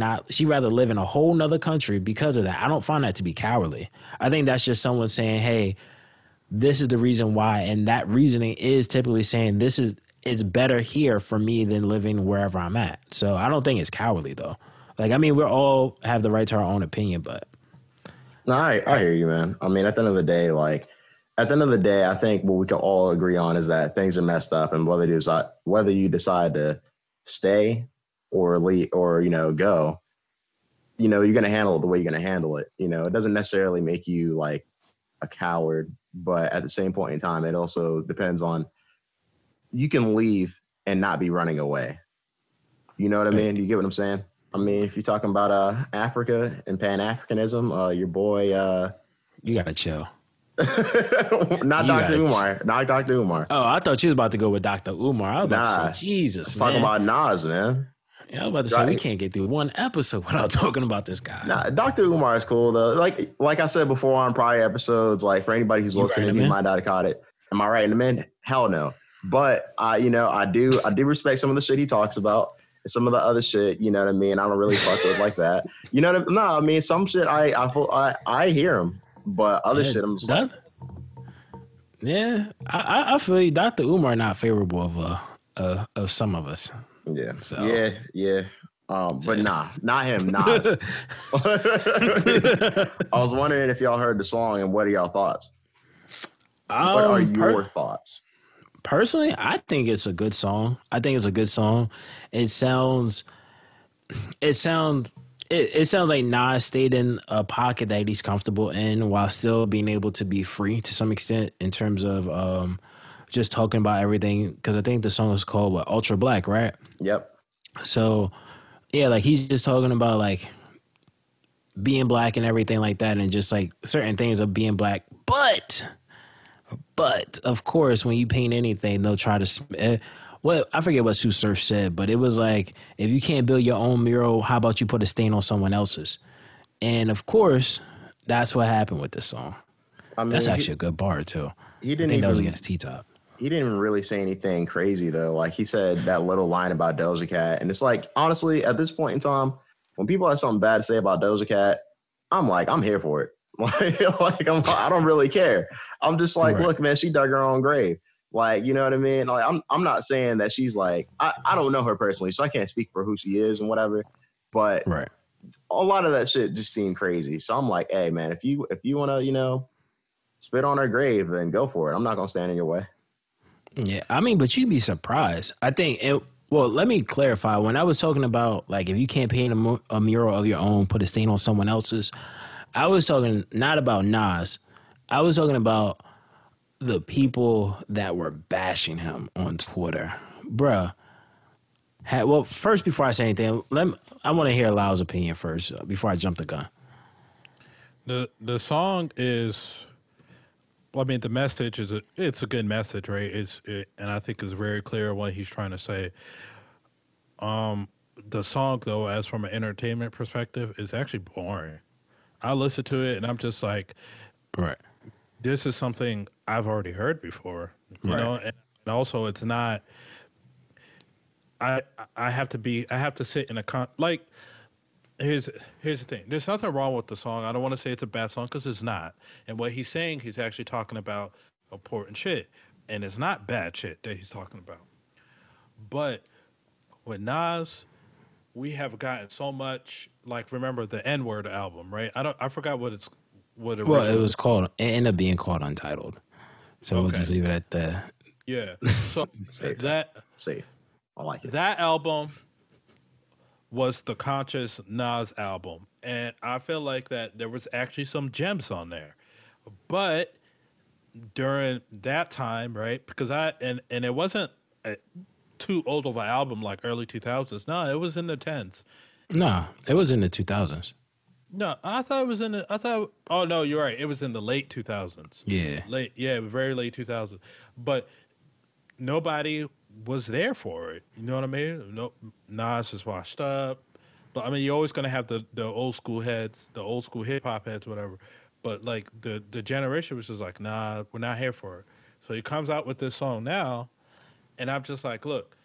live in a whole nother country because of that. I don't find that to be cowardly. I think that's just someone saying, hey, this is the reason why, and that reasoning is typically saying it's better here for me than living wherever I'm at. So I don't think it's cowardly, though. Like, I mean, we all have the right to our own opinion, but... No, I hear you, man. I mean, at the end of the day, I think what we can all agree on is that things are messed up, and whether you decide to stay or leave or, go, you're going to handle it the way you're going to handle it. It doesn't necessarily make you like a coward, but at the same point in time, it also depends on, you can leave and not be running away. You know what I mean? You get what I'm saying? I mean, if you're talking about Africa and Pan-Africanism, your boy... you got to chill. Not Dr. Umar. Not Dr. Umar. Oh, I thought you was about to go with Dr. Umar. I was about to say, Jesus, man. Talking about Nas, man. Yeah, I was about to say, we can't get through one episode without talking about this guy. Nah, Dr. Umar is cool, though. Like I said before on prior episodes, like, for anybody who's listening, you might not have caught it. Am I right in the man? Hell no. But, I do respect some of the shit he talks about. Some of the other shit, you know what I mean? I don't really fuck with like that. You know what I mean? No, I mean, some shit, I hear him. But other shit, I'm just like... Yeah, I feel you. Dr. Umar not favorable of some of us. Yeah, so. Yeah. But nah, not him, Nas. I was wondering if y'all heard the song and what are y'all thoughts? What are your thoughts? Personally, I think it's a good song. It sounds like Nas stayed in a pocket that he's comfortable in while still being able to be free to some extent in terms of just talking about everything. Because I think the song is called Ultra Black, right? Yep. So, yeah, like he's just talking about like being black and everything like that and just like certain things of being black. But, of course, when you paint anything, they'll try to... Well, I forget what Sue Surf said, but it was like, if you can't build your own mural, how about you put a stain on someone else's? And of course, that's what happened with this song. I mean, that's actually a good bar too. I think that was against T-Top. He didn't really say anything crazy though. Like he said that little line about Doja Cat, and it's like, honestly, at this point in time, when people have something bad to say about Doja Cat, I'm like, I'm here for it. I don't really care. I'm just like, right. Look, man, she dug her own grave. Like, you know what I mean? Like, I'm not saying that she's like, I don't know her personally, so I can't speak for who she is and whatever. But right. A lot of that shit just seemed crazy. So I'm like, hey, man, if you want to, spit on her grave, then go for it. I'm not going to stand in your way. Yeah, I mean, but you'd be surprised. I think let me clarify. When I was talking about, like, if you can't paint a mural of your own, put a stain on someone else's, I was talking not about Nas. I was talking about the people that were bashing him on Twitter, bruh. Well, first, before I say anything, I want to hear Lyle's opinion first before I jump the gun. The song is Well, I mean, the message is it's a good message, right? And I think it's very clear what he's trying to say. The song, though, as from an entertainment perspective, is actually boring. I listen to it and I'm just like, right, this is something I've already heard before, you know. And also, it's not. I have to sit in a like. Here's the thing. There's nothing wrong with the song. I don't want to say it's a bad song because it's not. And what he's saying, he's actually talking about important shit, and it's not bad shit that he's talking about. But with Nas, we have gotten so much. Like, remember the N-Word album, right? I forgot what it's what it. Well, it was called. It ended up being called Untitled. So we'll just leave it at that. Yeah. So safe. I like it. That album was the conscious Nas album, and I feel like that there was actually some gems on there. But during that time, right, because and it wasn't too old of an album like early 2000s. No, it was in the 10s. No, it was in the 2000s. No, I thought it was in the, oh no, you're right. It was in the late 2000s. Yeah. Very late 2000s. But nobody was there for it. You know what I mean? No, Nas is washed up. But I mean, you're always going to have the old school heads, the old school hip hop heads, whatever. But like the generation was just like, nah, we're not here for it. So he comes out with this song now, and I'm just like, look,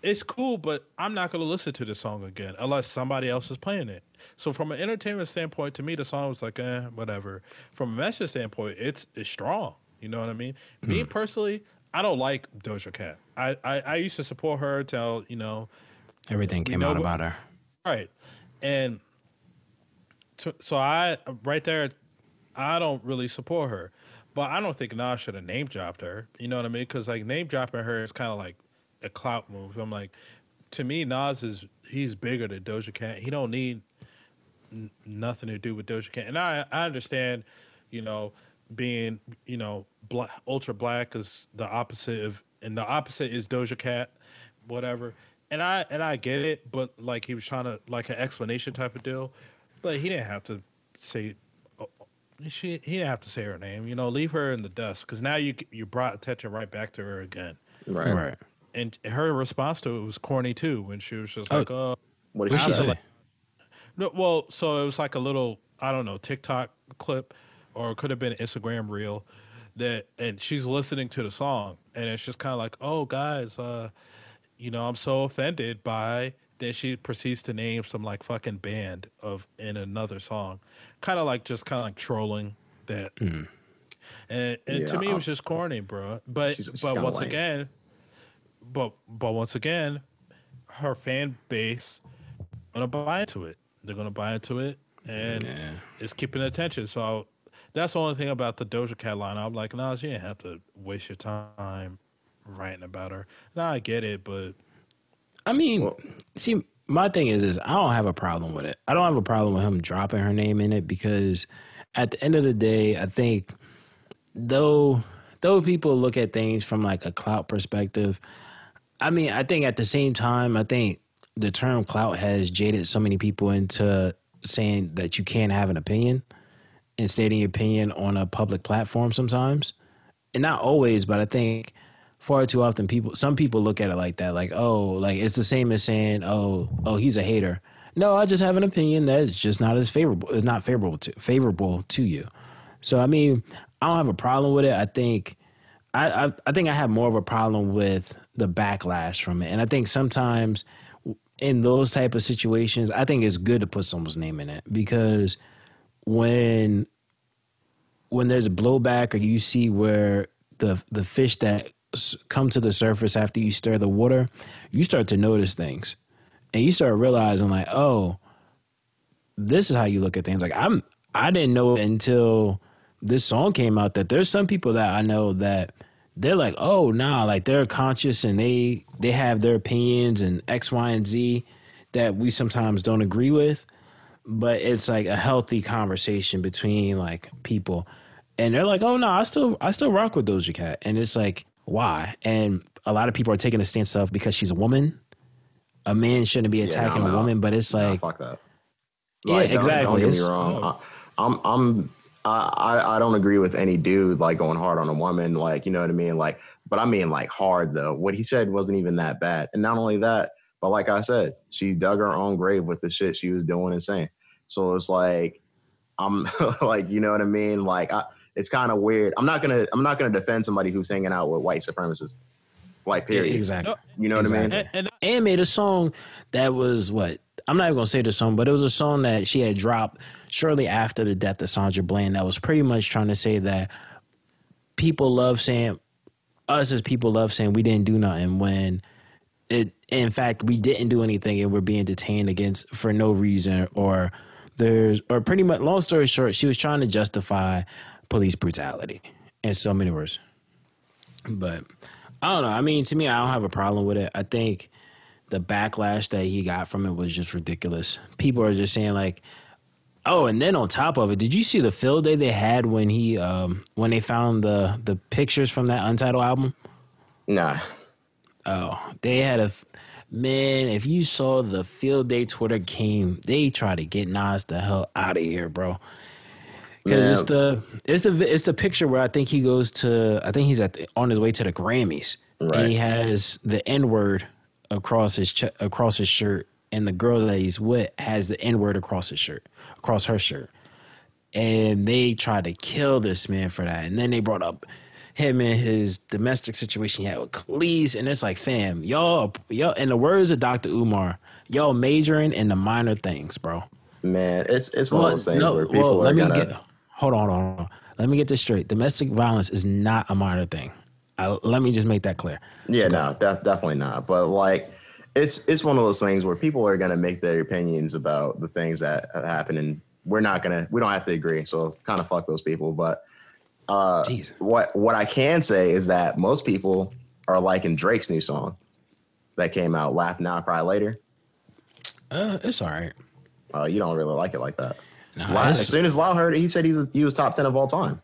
it's cool, but I'm not going to listen to this song again unless somebody else is playing it. So from an entertainment standpoint, to me, the song was like, whatever. From a message standpoint, it's strong. You know what I mean? Mm-hmm. Me personally, I don't like Doja Cat. I used to support her till, you know, everything came out about her. Right. And so I don't really support her. But I don't think Nas should have name dropped her. You know what I mean? Because like name dropping her is kind of like a clout move. I'm like, to me, Nas he's bigger than Doja Cat. He don't need nothing to do with Doja Cat. And I understand, you know, being, you know, black, ultra black is the opposite of, and the opposite is Doja Cat, whatever. And I get it, but like he was trying to like an explanation type of deal, but he didn't have to say he didn't have to say her name. You know, leave her in the dust because now you brought attention right back to her again. Right. And her response to it was corny too when she was just like, "Oh, what did she say?" Like, no, well, so it was like a little I don't know TikTok clip. Or it could have been an Instagram reel, and she's listening to the song, and it's just kind of like, oh, guys, you know, I'm so offended by. Then she proceeds to name some like fucking band in another song, kind of like trolling that. Mm. And to me, it was just corny, bro. But once again, her fan base gonna buy into it. They're gonna buy into it, and it's keeping attention. So. That's the only thing about the Doja Cat line. I'm like, nah, you didn't have to waste your time writing about her. Nah, I get it, but... I mean, see, my thing is I don't have a problem with it. I don't have a problem with him dropping her name in it because at the end of the day, I think though people look at things from like a clout perspective, I mean, I think at the same time, I think the term clout has jaded so many people into saying that you can't have an opinion. And stating your opinion on a public platform sometimes. And not always, but I think far too often some people look at it like that. Like, oh, like it's the same as saying, oh, he's a hater. No, I just have an opinion that is just not as favorable. It's not favorable to you. So I mean, I don't have a problem with it. I think I think I have more of a problem with the backlash from it. And I think sometimes in those type of situations, I think it's good to put someone's name in it because when there's blowback or you see where the fish that come to the surface after you stir the water, you start to notice things and you start realizing like, oh, this is how you look at things. Like I didn't know until this song came out that there's some people that I know that they're like, oh, nah, like they're conscious and they have their opinions and X, Y, and Z that we sometimes don't agree with. But it's like a healthy conversation between like people, and they're like, "Oh no, I still rock with Doja Cat," and it's like, why? And a lot of people are taking a stance of because she's a woman, a man shouldn't be attacking a woman. But it's like, fuck that. Like, yeah, exactly. Don't get me wrong. I'm I don't agree with any dude like going hard on a woman, like, you know what I mean? Like, but I mean like hard though. What he said wasn't even that bad. And not only that, but like I said, she dug her own grave with the shit she was doing and saying. So it's like, I'm like, you know what I mean? Like, it's kind of weird. I'm not gonna defend somebody who's hanging out with white supremacists. Like, period. Exactly. You know what I mean? And made a song that was what? I'm not even going to say the song, but it was a song that she had dropped shortly after the death of Sandra Bland that was pretty much trying to say that people love saying, us as people love saying we didn't do nothing when it, in fact, we didn't do anything and we're being detained against for no reason or there's, or pretty much, long story short, she was trying to justify police brutality in so many words. But I don't know. I mean, to me, I don't have a problem with it. I think the backlash that he got from it was just ridiculous. People are just saying like, oh, and then on top of it, did you see the field day they had when he when they found the pictures from that Untitled album? Nah. Oh, they had a man. If you saw the field day Twitter game, they tried to get Nas the hell out of here, bro. Because yeah. it's the picture where I think he goes to, I think he's on his way to the Grammys, right. And he has the N-word across his shirt, and the girl that he's with has the N-word across her shirt, and they tried to kill this man for that. And then they brought up him and his domestic situation he had with Khalees, and it's like, fam, y'all, in the words of Dr. Umar, y'all majoring in the minor things, bro. Man, it's one of those things where people are gonna. Hold on. Let me get this straight. Domestic violence is not a minor thing. Let me just make that clear. Yeah, no, definitely not. But like, it's one of those things where people are going to make their opinions about the things that happen, and we don't have to agree. So kind of fuck those people. But what I can say is that most people are liking Drake's new song that came out, Laugh Now, Cry Later. It's all right. You don't really like it like that. No, as soon as Lyle heard it, he said he was top 10 of all time.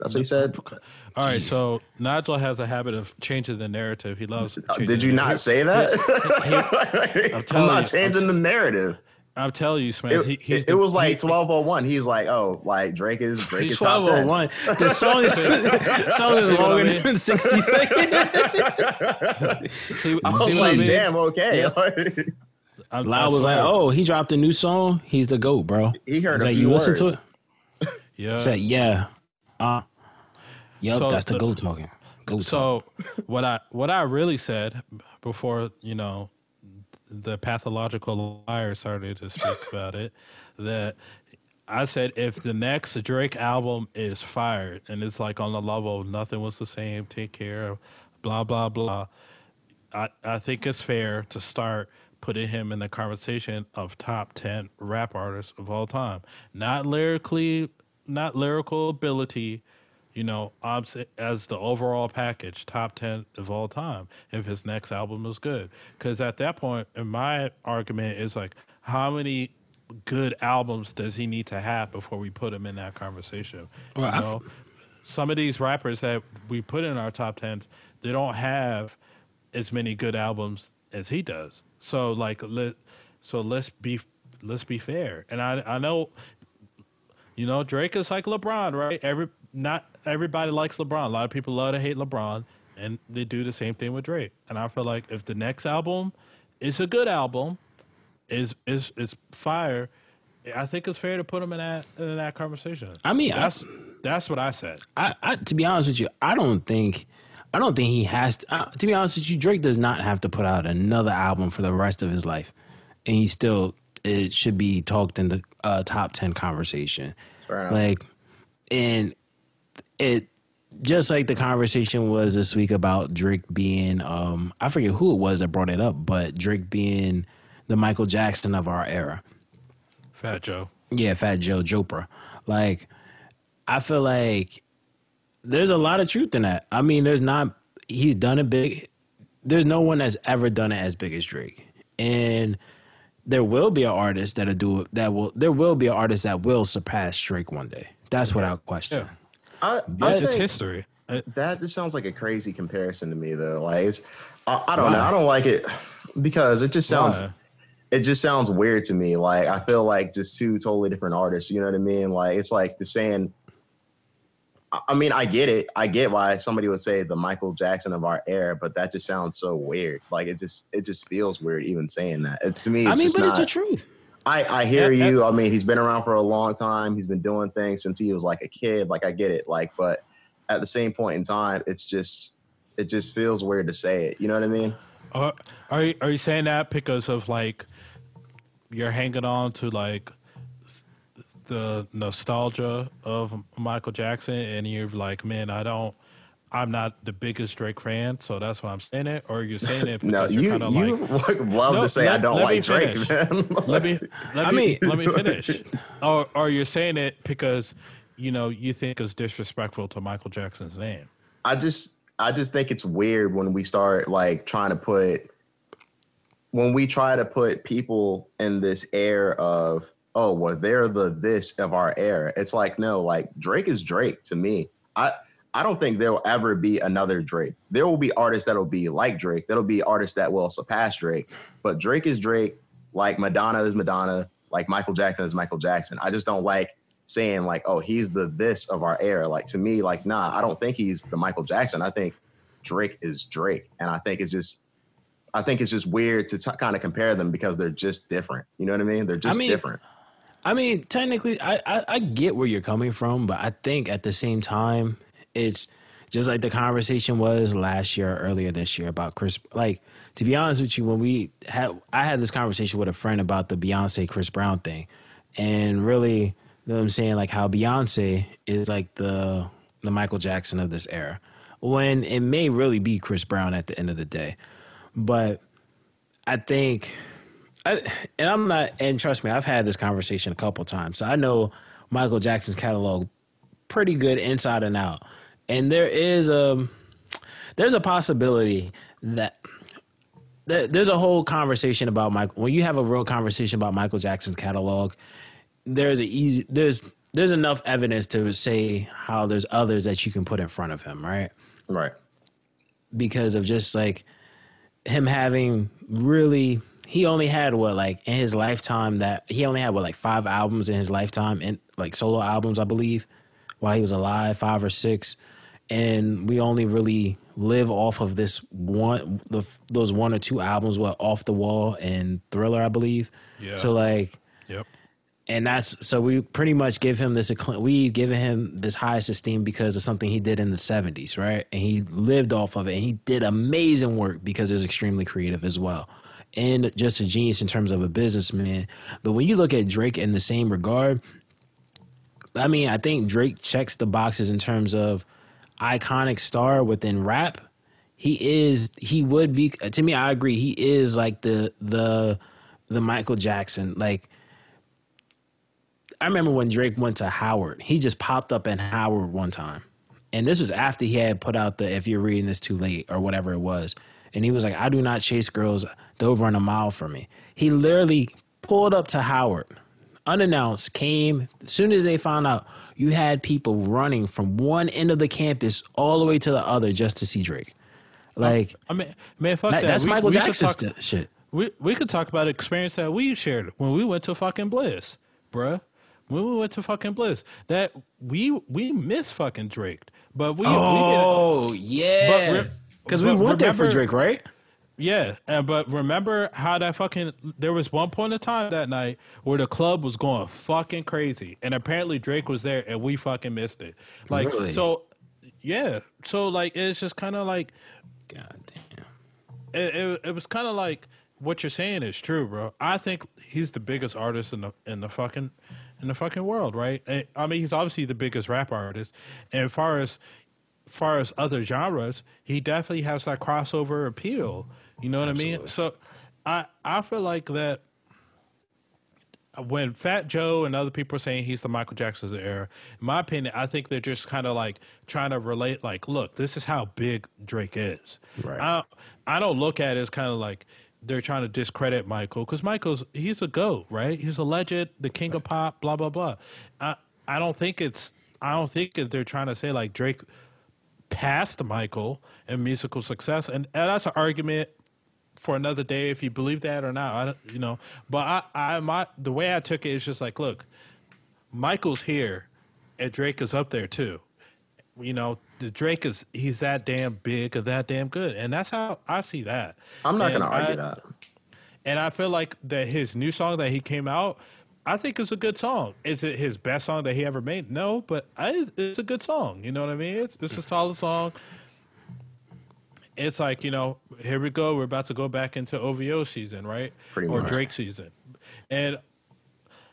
That's what he said. All right, so Nigel has a habit of changing the narrative. He loves changing. Did you not say that? I'm not changing the narrative. I'm telling you, Spence. It was like 12:01. He's like, oh, like Drake is 12:01. The song is longer than 60 seconds. I was like, damn, okay. Yeah. Lyle was like, oh, he dropped a new song. He's the GOAT, bro. He heard a few words. You listen to it? Yeah. Said, yeah. Yep, so that's the GOAT talking. So what I really said before, you know, the pathological liar started to speak about it, that I said if the next Drake album is fired and it's like on the level of Nothing Was the Same, Take Care of, blah, blah, blah, I think it's fair to start putting him in the conversation of top 10 rap artists of all time. Not lyrical ability, you know, as the overall package, top 10 of all time, if his next album is good. Because at that point, in my argument, is like, how many good albums does he need to have before we put him in that conversation? Well, you know, some of these rappers that we put in our top 10s, they don't have as many good albums as he does. So like, let's be fair. And I know, you know, Drake is like LeBron, right? Not everybody likes LeBron. A lot of people love to hate LeBron, and they do the same thing with Drake. And I feel like if the next album is a good album, is fire, I think it's fair to put him in that conversation. I mean, that's what I said. I to be honest with you, I don't think he has to be honest with you, Drake does not have to put out another album for the rest of his life. And he still, it should be talked in the top 10 conversation. Right. Like, and it, just like the conversation was this week about Drake being, I forget who it was that brought it up, but Drake being the Michael Jackson of our era. Fat Joe. Yeah, Fat Joe Jopra. Like, I feel like there's a lot of truth in that. I mean, there's no one that's ever done it as big as Drake. And there will be an artist that will surpass Drake one day. That's without question. Yeah. It's history. That just sounds like a crazy comparison to me though. Like, I don't know. I don't like it because it just sounds, it just sounds weird to me. Like, I feel like just two totally different artists, you know what I mean? Like, it's like the saying, I mean, I get it. I get why somebody would say the Michael Jackson of our era, but that just sounds so weird. Like, it just feels weird even saying that. It's, to me, it's, I mean, but not, it's the truth. I hear you. I mean, he's been around for a long time. He's been doing things since he was like a kid. Like, I get it. Like, but at the same point in time, it just feels weird to say it. You know what I mean? Are you saying that because of, like, you're hanging on to, like, the nostalgia of Michael Jackson, and you're like, man, I'm not the biggest Drake fan, so that's why I'm saying it? Or you're saying it because no, you're kind of like... love to say I don't like Drake, man. Let me finish. Or you're saying it because, you know, you think it's disrespectful to Michael Jackson's name. I just think it's weird when we start, like, when we try to put people in this air of, oh, well, they're the this of our era. It's like, no, like, Drake is Drake to me. I don't think there will ever be another Drake. There will be artists that'll be like Drake. There'll be artists that will surpass Drake. But Drake is Drake, like Madonna is Madonna, like Michael Jackson is Michael Jackson. I just don't like saying, like, oh, he's the this of our era. Like, to me, like, nah, I don't think he's the Michael Jackson. I think Drake is Drake. And I think it's just weird to kind of compare them because they're just different. You know what I mean? They're just different. I mean, technically, I get where you're coming from, but I think at the same time, it's just like the conversation was last year or earlier this year about Chris. Like, to be honest with you, when I had this conversation with a friend about the Beyonce Chris Brown thing, and really, you know what I'm saying, like, how Beyonce is like the Michael Jackson of this era, when it may really be Chris Brown at the end of the day. But I think. And trust me, I've had this conversation a couple times, so I know Michael Jackson's catalog pretty good inside and out. And there's a possibility that there's a whole conversation about Michael. When you have a real conversation about Michael Jackson's catalog, there's enough evidence to say how there's others that you can put in front of him, right? Right. Because of just like him having really. He only had like 5 albums in his lifetime, and like solo albums, I believe, while he was alive, 5 or 6. And we only really live off of this one, those 1 or 2 albums were Off the Wall and Thriller, I believe. Yeah. So like, yep. And we pretty much give him this, we've given him this highest esteem because of something he did in the 70s, right? And he lived off of it, and he did amazing work because it was extremely creative as well. And just a genius in terms of a businessman. But when you look at Drake in the same regard, I mean, I think Drake checks the boxes in terms of iconic star within rap. He would be, to me, I agree. He is like the Michael Jackson. Like, I remember when Drake went to Howard, he just popped up in Howard one time. And this was after he had put out the If You're Reading This Too Late or whatever it was. And he was like, I do not chase girls. They'll run a mile from me. He literally pulled up to Howard, unannounced, came. As soon as they found out, you had people running from one end of the campus all the way to the other just to see Drake. Like, I mean, man, fuck that. That's Michael Jackson's shit. We could talk about an experience that we shared when we went to fucking Bliss, bruh. When we went to fucking Bliss, that we missed fucking Drake. But we did. Yeah. But because we went there for Drake, right? Yeah, but remember how that fucking... There was one point in time that night where the club was going fucking crazy, and apparently Drake was there, and we fucking missed it. Like, really? So, yeah. So, like, it's just kind of like... God damn. It was kind of like what you're saying is true, bro. I think he's the biggest artist in the fucking world, right? And, I mean, he's obviously the biggest rap artist. And as far as... other genres, he definitely has that crossover appeal. You know what Absolutely. I mean? So I feel like that when Fat Joe and other people are saying he's the Michael Jackson's era, in my opinion, I think they're just kind of like trying to relate, like, look, this is how big Drake is. Right. I don't look at it as kind of like they're trying to discredit Michael, because he's a GOAT, right? He's a legend, the king right. of pop, blah, blah, blah. I don't think they're trying to say like Drake past Michael and musical success, and that's an argument for another day if you believe that or not. The way I took it is just like, look, Michael's here, and Drake is up there too. Drake he's that damn big and that damn good, and that's how I see that. I'm not gonna argue that. And I feel like that his new song that he came out, I think it's a good song. Is it his best song that he ever made? No, but it's a good song. You know what I mean? It's a solid song. It's like, here we go. We're about to go back into OVO season, right? Pretty much. Drake season. And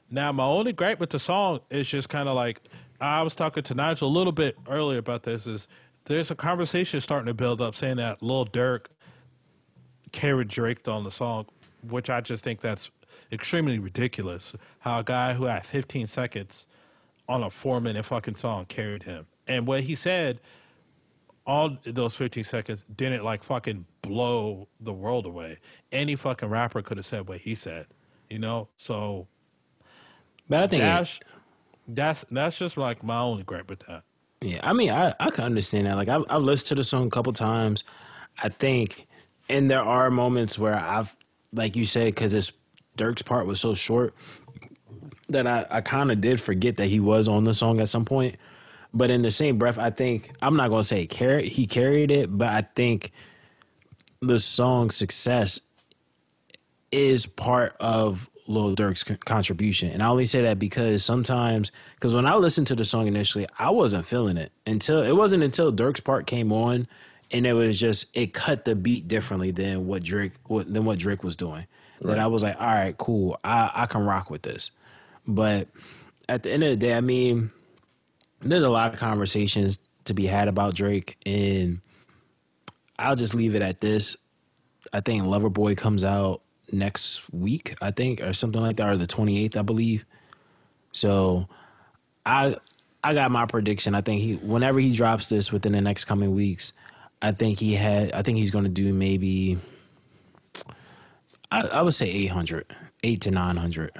now my only gripe with the song is just kind of like, I was talking to Nigel a little bit earlier about this, is there's a conversation starting to build up saying that Lil Durk carried Drake on the song, which I just think that's extremely ridiculous. How a guy who had 15 seconds on a 4-minute fucking song carried him, and what he said all those 15 seconds didn't like fucking blow the world away. Any fucking rapper could have said what he said, so. But I think that's just like my only gripe with that. Yeah, I mean, I can understand that. Like I've listened to the song a couple times, I think, and there are moments where I've, like you said, because it's Dirk's part was so short that I kind of did forget that he was on the song at some point. But in the same breath, I think, I'm not going to say he carried it, but I think the song's success is part of Lil Durk's contribution. And I only say that because when I listened to the song initially, I wasn't feeling it. It wasn't until Durk's part came on, and it was just, it cut the beat differently than what Drake was doing. Right. That I was like, all right, cool, I can rock with this. But at the end of the day, I mean, there's a lot of conversations to be had about Drake, and I'll just leave it at this. I think Loverboy comes out next week, I think, or something like that, or the 28th, I believe. So I got my prediction. I think whenever he drops this within the next coming weeks, I think he's going to do maybe, I would say 800 to 900.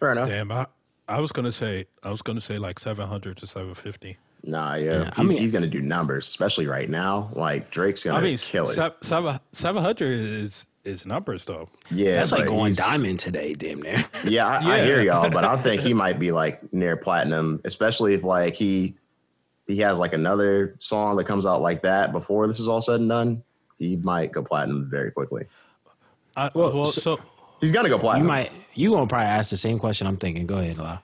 Fair enough. Damn, I was gonna say like 700 to 750. Nah, yeah. He's gonna do numbers, especially right now. Like Drake's gonna kill it. 700 is numbers though. Yeah, that's like going diamond today, damn near. Yeah, I hear y'all, but I think he might be like near platinum, especially if like he has like another song that comes out like that before this is all said and done. He might go platinum very quickly. So he's got to go platinum. You gonna probably ask the same question I'm thinking. Go ahead, Lyle.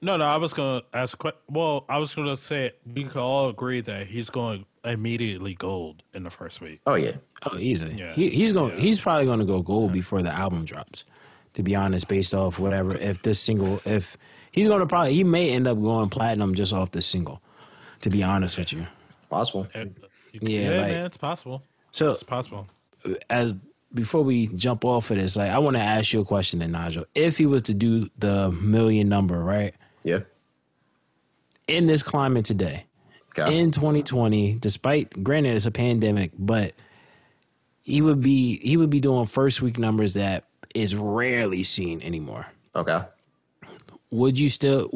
No, I was gonna ask. Well, I was gonna say we can all agree that he's going immediately gold in the first week. Oh yeah, oh easy. Yeah. He's probably gonna go gold before the album drops. To be honest, based off whatever, if he's gonna probably, he may end up going platinum just off this single. To be honest with you, possible. Man, it's possible. So it's possible. Before we jump off of this, like I want to ask you a question then, Nigel. If he was to do the million number, right? Yeah. In this climate today, in 2020, despite, granted it's a pandemic, but he would be doing first week numbers that is rarely seen anymore. Okay. Would you still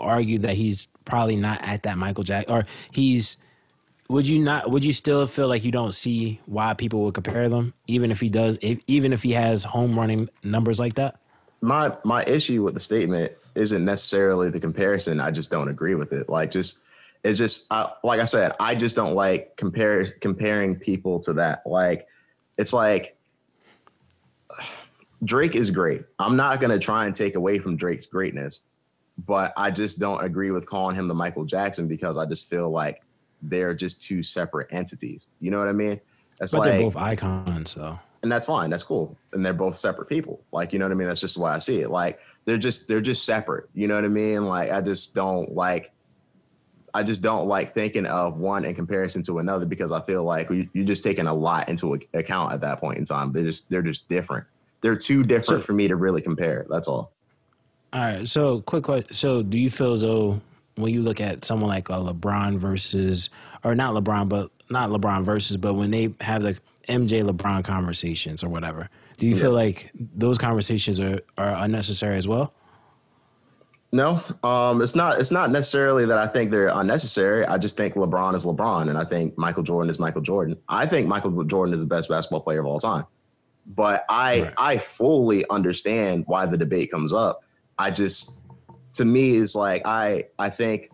argue that he's probably not at that Michael Jackson, or he's, would you still feel like you don't see why people would compare them, even if he has home running numbers like that? My issue with the statement isn't necessarily the comparison. I just don't agree with it. Like, like I said, I just don't like comparing people to that. Like, it's like Drake is great. I'm not going to try and take away from Drake's greatness, but I just don't agree with calling him the Michael Jackson, because I just feel like they're just two separate entities. You know what I mean? But they're both icons, so. And that's fine. That's cool. And they're both separate people. Like, you know what I mean? That's just the way I see it. Like, they're just separate. You know what I mean? Like, I just don't like thinking of one in comparison to another, because I feel like you're just taking a lot into account at that point in time. They're just different. They're too different for me to really compare. That's all. All right. So, quick question. So, do you feel as though, when you look at someone like not LeBron versus, but when they have the MJ-LeBron conversations or whatever, do you feel like those conversations are unnecessary as well? No, it's not necessarily that I think they're unnecessary. I just think LeBron is LeBron, and I think Michael Jordan is Michael Jordan. I think Michael Jordan is the best basketball player of all time. But I fully understand why the debate comes up. I just, to me, it's like I think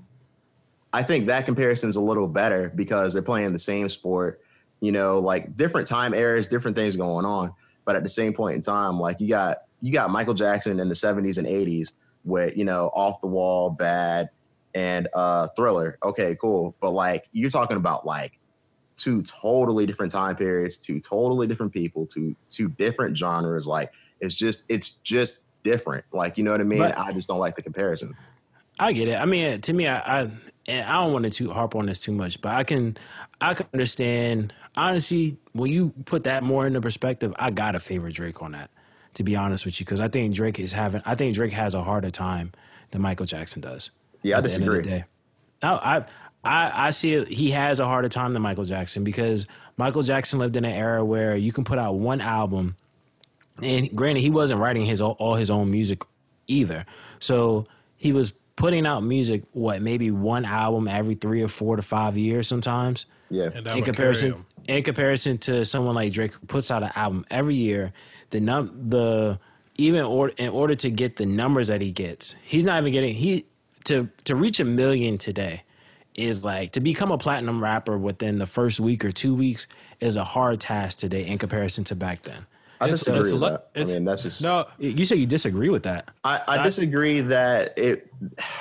that comparison's a little better because they're playing the same sport, you know, like different time eras, different things going on. But at the same point in time, like you got Michael Jackson in the 70s and 80s with, you know, Off the Wall, Bad, and Thriller. Okay, cool. But like you're talking about like two totally different time periods, two totally different people, two different genres. Like it's just different. Like, you know what I mean? But I just don't like the comparison. I get it. I mean, to me, I don't want to harp on this too much, but I can understand. Honestly, when you put that more into perspective, I got to favor Drake on that, to be honest with you, because I think Drake has a harder time than Michael Jackson does. Yeah, I disagree. No, I see it. He has a harder time than Michael Jackson because Michael Jackson lived in an era where you can put out one album, and granted, he wasn't writing all his own music either. So he was putting out music, maybe one album every 3 or 4 to 5 years sometimes. Yeah. And in comparison to someone like Drake who puts out an album every year, in order to get the numbers that he gets, he's not even getting to reach 1 million today. Is like to become a platinum rapper within the first week or 2 weeks is a hard task today in comparison to back then. I disagree with that. I mean, that's just no. You say you disagree with that. I disagree that it.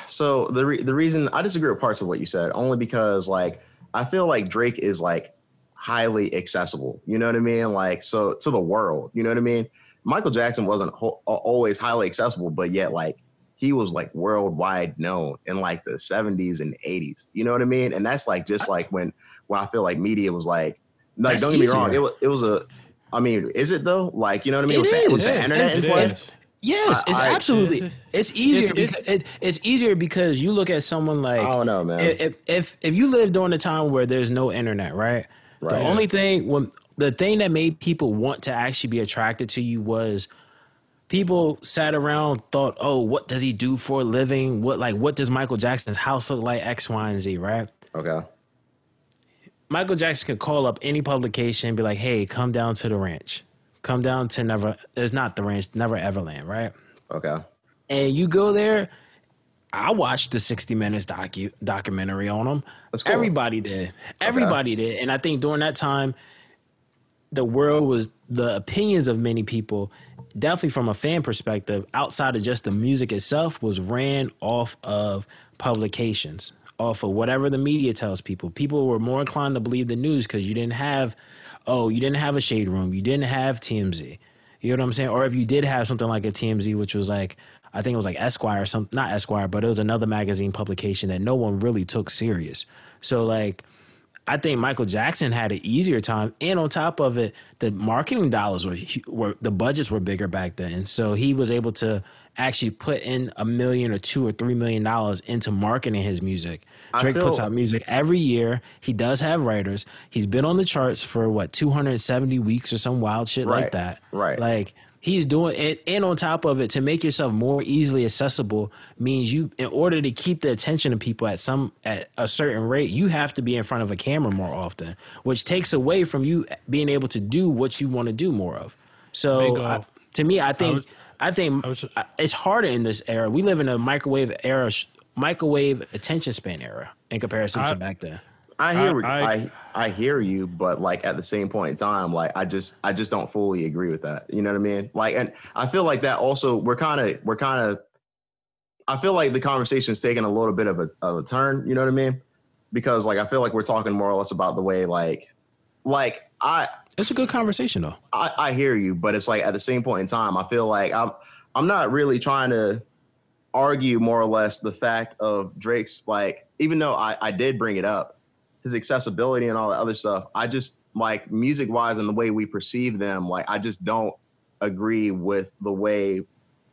So the reason I disagree with parts of what you said only because like I feel like Drake is like highly accessible. You know what I mean? Like so to the world. You know what I mean? Michael Jackson wasn't always highly accessible, but yet like. He was like worldwide known in like the 70s and 80s. You know what I mean? And that's like just like when I feel like media was like don't get me wrong, it was I mean, is it though? Like, you know what I mean? With the internet in play. Yes, it's easier because you look at someone like I don't know, man. If you lived during a time where there's no internet, right? Right. The only thing that made people want to actually be attracted to you was people sat around, thought, oh, what does he do for a living? What does Michael Jackson's house look like? X, Y, and Z, right? Okay. Michael Jackson could call up any publication and be like, hey, come down to the ranch. Come down to Never Everland, right? Okay. And you go there. I watched the 60 Minutes documentary on him. That's cool. Everybody did. Everybody did. And I think during that time, the opinions of many people, definitely from a fan perspective, outside of just the music itself, was ran off of publications, off of whatever the media tells people. People were more inclined to believe the news because you didn't have a Shade Room. You didn't have TMZ. You know what I'm saying? Or if you did have something like a TMZ, which was like, I think it was like Esquire or something, not Esquire, but it was another magazine publication that no one really took serious. So like, I think Michael Jackson had an easier time, and on top of it, the marketing dollars were the budgets were bigger back then, so he was able to actually put in $1 million or $2 or $3 million into marketing his music. Drake puts out music every year. He does have writers. He's been on the charts for 270 weeks or some wild shit like that. Right. Like he's doing it, and on top of it, to make yourself more easily accessible means you, in order to keep the attention of people at a certain rate, you have to be in front of a camera more often, which takes away from you being able to do what you want to do more of. So, to me, I think it's harder in this era. We live in a microwave attention span era in comparison to back then. I hear you, but like at the same point in time, like I just don't fully agree with that. You know what I mean? Like, and I feel like that also we're kind of I feel like the conversation's taking a little bit of a turn. You know what I mean? Because like I feel like we're talking more or less about the way like it's a good conversation though. I hear you, but it's like at the same point in time, I feel like I'm not really trying to argue more or less the fact of Drake's, like, even though I did bring it up, his accessibility and all that other stuff. I just, like, music-wise and the way we perceive them, like, I just don't agree with the way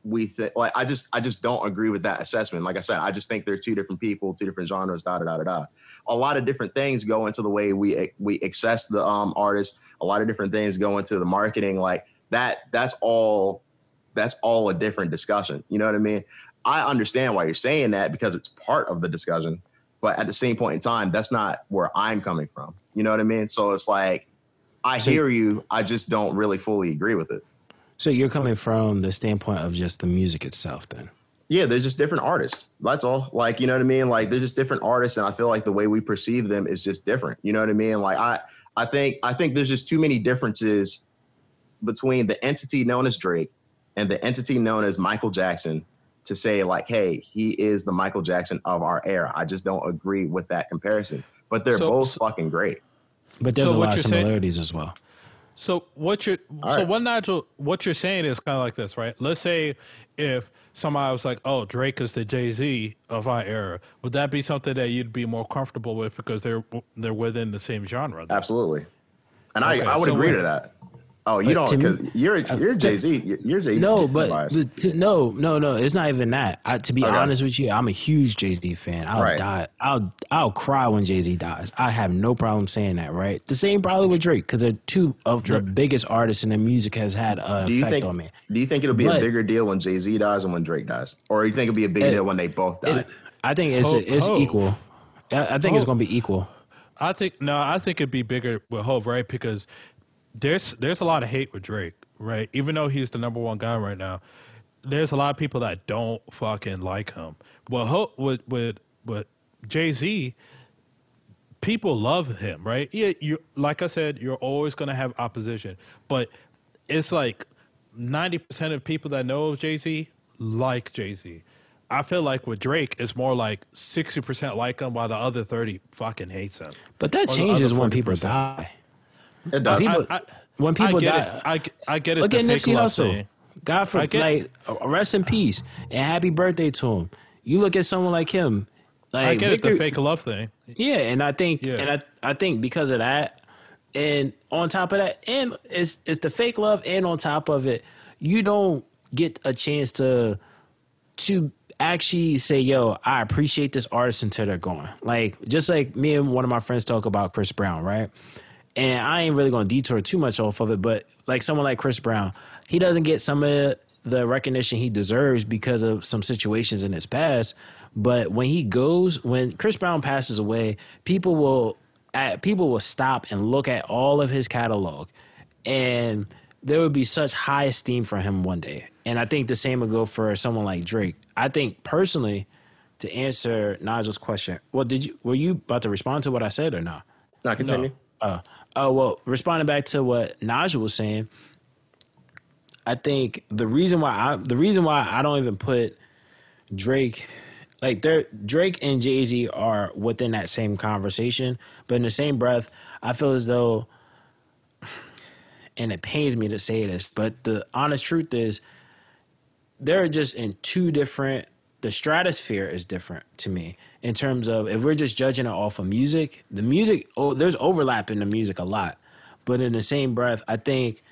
we think. Like, I just don't agree with that assessment. Like I said, I just think they're two different people, two different genres, da-da-da-da-da. A lot of different things go into the way we access the artist. A lot of different things go into the marketing. Like, that's all a different discussion. You know what I mean? I understand why you're saying that because it's part of the discussion. But at the same point in time, that's not where I'm coming from. You know what I mean? So it's like, I hear you. I just don't really fully agree with it. So you're coming from the standpoint of just the music itself then? Yeah, there's just different artists. That's all. Like, you know what I mean? Like, they're just different artists, and I feel like the way we perceive them is just different. You know what I mean? Like, I think there's just too many differences between the entity known as Drake and the entity known as Michael Jackson to say, like, hey, he is the Michael Jackson of our era. I just don't agree with that comparison. But they're both fucking great. But there's a lot of similarities as well. So what you're saying is kind of like this, right? Let's say if somebody was like, oh, Drake is the Jay-Z of our era, would that be something that you'd be more comfortable with because they're within the same genre? Then? Absolutely. And okay, I would agree to that. Oh, you don't, because you're Jay-Z. You're Jay-Z. No, but no, it's not even that. To be honest with you, I'm a huge Jay-Z fan. I'll cry when Jay-Z dies. I have no problem saying that, right? The same problem with Drake, because they're two of the biggest artists, and their music has had an effect on me. Do you think it'll be a bigger deal when Jay-Z dies and when Drake dies? Or do you think it'll be a big deal when they both die? I think it's equal. I think it's going to be equal. I think it'd be bigger with Hov, right? Because there's a lot of hate with Drake, right? Even though he's the number one guy right now, there's a lot of people that don't fucking like him. Well, with Jay-Z, people love him, right? Yeah, you, like I said, you're always gonna have opposition, but it's like 90% of people that know of Jay-Z like Jay-Z. I feel like with Drake, it's more like 60% like him, while the other 30 fucking hates him. But that changes when people die. It does. When people die, I get it. Look at Nipsey Hussle. God forbid, rest in peace and happy birthday to him. You look at someone like him. Like, I get Victor, it, the fake love thing. Yeah, and I think because of that, and on top of that, and it's the fake love, and on top of it, you don't get a chance to actually say, yo, I appreciate this artist until they're gone. Like, just like me and one of my friends talk about Chris Brown, right? And I ain't really going to detour too much off of it, but like someone like Chris Brown, he doesn't get some of the recognition he deserves because of some situations in his past. But when Chris Brown passes away, people will stop and look at all of his catalog, and there would be such high esteem for him one day. And I think the same would go for someone like Drake. I think personally, to answer Nigel's question, well, were you about to respond to what I said or not? No, continue. No. Well, responding back to what Nigel was saying, I think the reason why I don't even put Drake, like, Drake and Jay-Z are within that same conversation, but in the same breath, I feel as though, and it pains me to say this, but the honest truth is, they're just in two different. The stratosphere is different to me in terms of if we're just judging it off of music, there's overlap in the music a lot. But in the same breath, I think,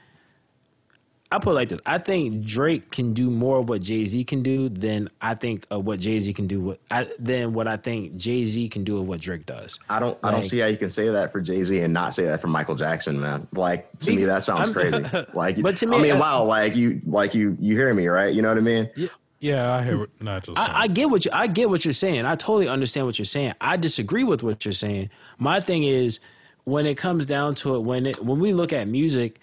I put it like this. I think Drake can do more of what Jay-Z can do than I think of what Jay-Z can do than what I think Jay-Z can do of what Drake does. I don't see how you can say that for Jay-Z and not say that for Michael Jackson, man. Like, to me, that sounds crazy. Like, but to me, Lyle, you hear me, right? You know what I mean? Yeah. Yeah, I hear what Nigel's saying. I get what you're saying. I totally understand what you're saying. I disagree with what you're saying. My thing is, when it comes down to it, when we look at music,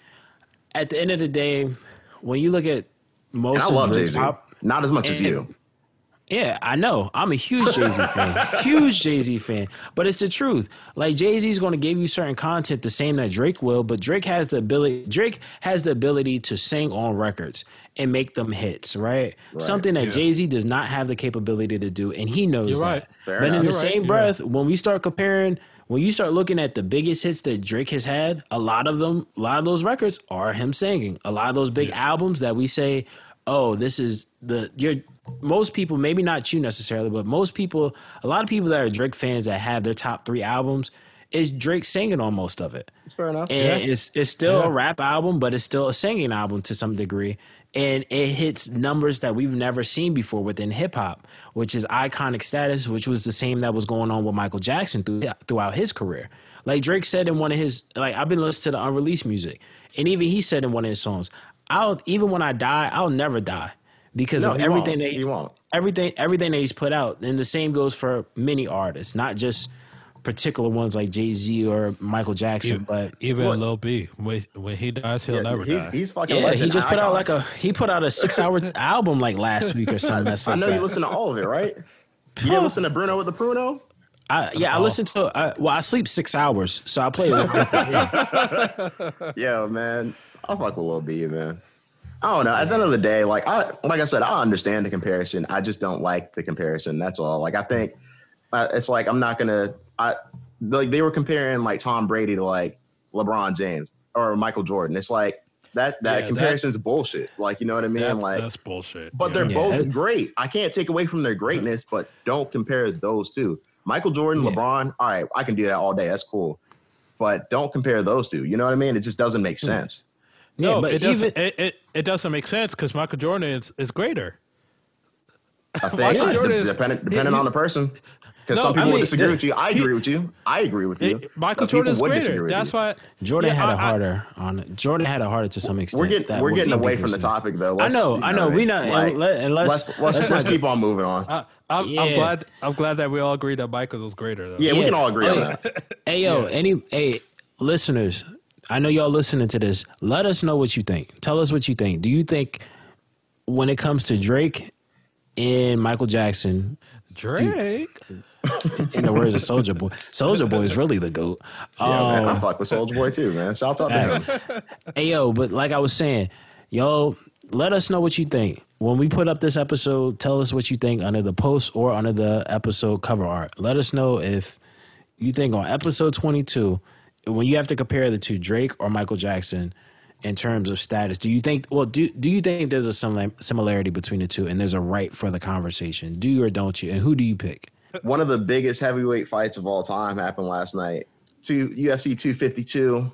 at the end of the day, when you look at most, and I love Jay-Z, not as much as you. Yeah, I know. I'm a huge Jay-Z fan. Huge Jay-Z fan. But it's the truth. Like, Jay-Z's going to give you certain content the same that Drake will, but Drake has the ability to sing on records and make them hits, right? Something that Jay-Z does not have the capability to do, and he knows that. But in the same breath, when we start comparing, when you start looking at the biggest hits that Drake has had, a lot of those records are him singing. A lot of those big albums that we say, oh, this is most people, maybe not you necessarily, but most people, a lot of people that are Drake fans that have their top three albums, is Drake singing on most of it. That's fair enough. And it's still a rap album, but it's still a singing album to some degree. And it hits numbers that we've never seen before within hip-hop, which is iconic status, which was the same that was going on with Michael Jackson throughout his career. Like Drake said in one of his, like, I've been listening to the unreleased music, and even he said in one of his songs, even when I die, I'll never die. Because of everything that he's put out. And the same goes for many artists, not just particular ones like Jay-Z or Michael Jackson, but even Lil B, when he dies, he'll never die. He's fucking legend. He just put out he put out a 6-hour album like last week or something. That's I know you listen to all of it, right? You didn't listen to Bruno with the Pruno? I listen to. I sleep 6 hours, so I play a little bit. Yeah, man, I fuck with Lil B, man. I don't know. At the end of the day, like I said, I understand the comparison. I just don't like the comparison. That's all. Like I think it's like I'm not gonna. Like they were comparing like Tom Brady to like LeBron James or Michael Jordan. It's like that comparison's bullshit. Like, you know what I mean? Like that's bullshit. But they're both great. I can't take away from their greatness, but don't compare those two. Michael Jordan, LeBron. All right, I can do that all day. That's cool. But don't compare those two. You know what I mean? It just doesn't make sense. No, but it doesn't make sense because Michael Jordan is greater. I think depending on the person. Because some people disagree with you. I agree with you. I agree with you. Michael Jordan is greater. That's why Jordan had a harder on. Jordan had a harder to some extent. We're getting away from the topic though. I know. We not. Let's keep on moving on. I'm glad that we all agree that Michael is greater though. Yeah, we can all agree on that. Hey yo, any listeners, I know y'all listening to this. Let us know what you think. Tell us what you think. Do you think when it comes to Drake and Michael Jackson? Drake. In the words of Soulja Boy. Soulja Boy is really the GOAT. Man, I fuck with Soulja Boy too, man. Shout out to him. Hey, yo, but like I was saying, yo, let us know what you think. When we put up this episode, tell us what you think under the post or under the episode cover art. Let us know if you think on episode 22, when you have to compare the two, Drake or Michael Jackson, in terms of status, do you think there's a similarity between the two and there's a right for the conversation? Do you or don't you? And who do you pick? One of the biggest heavyweight fights of all time happened last night. UFC 252,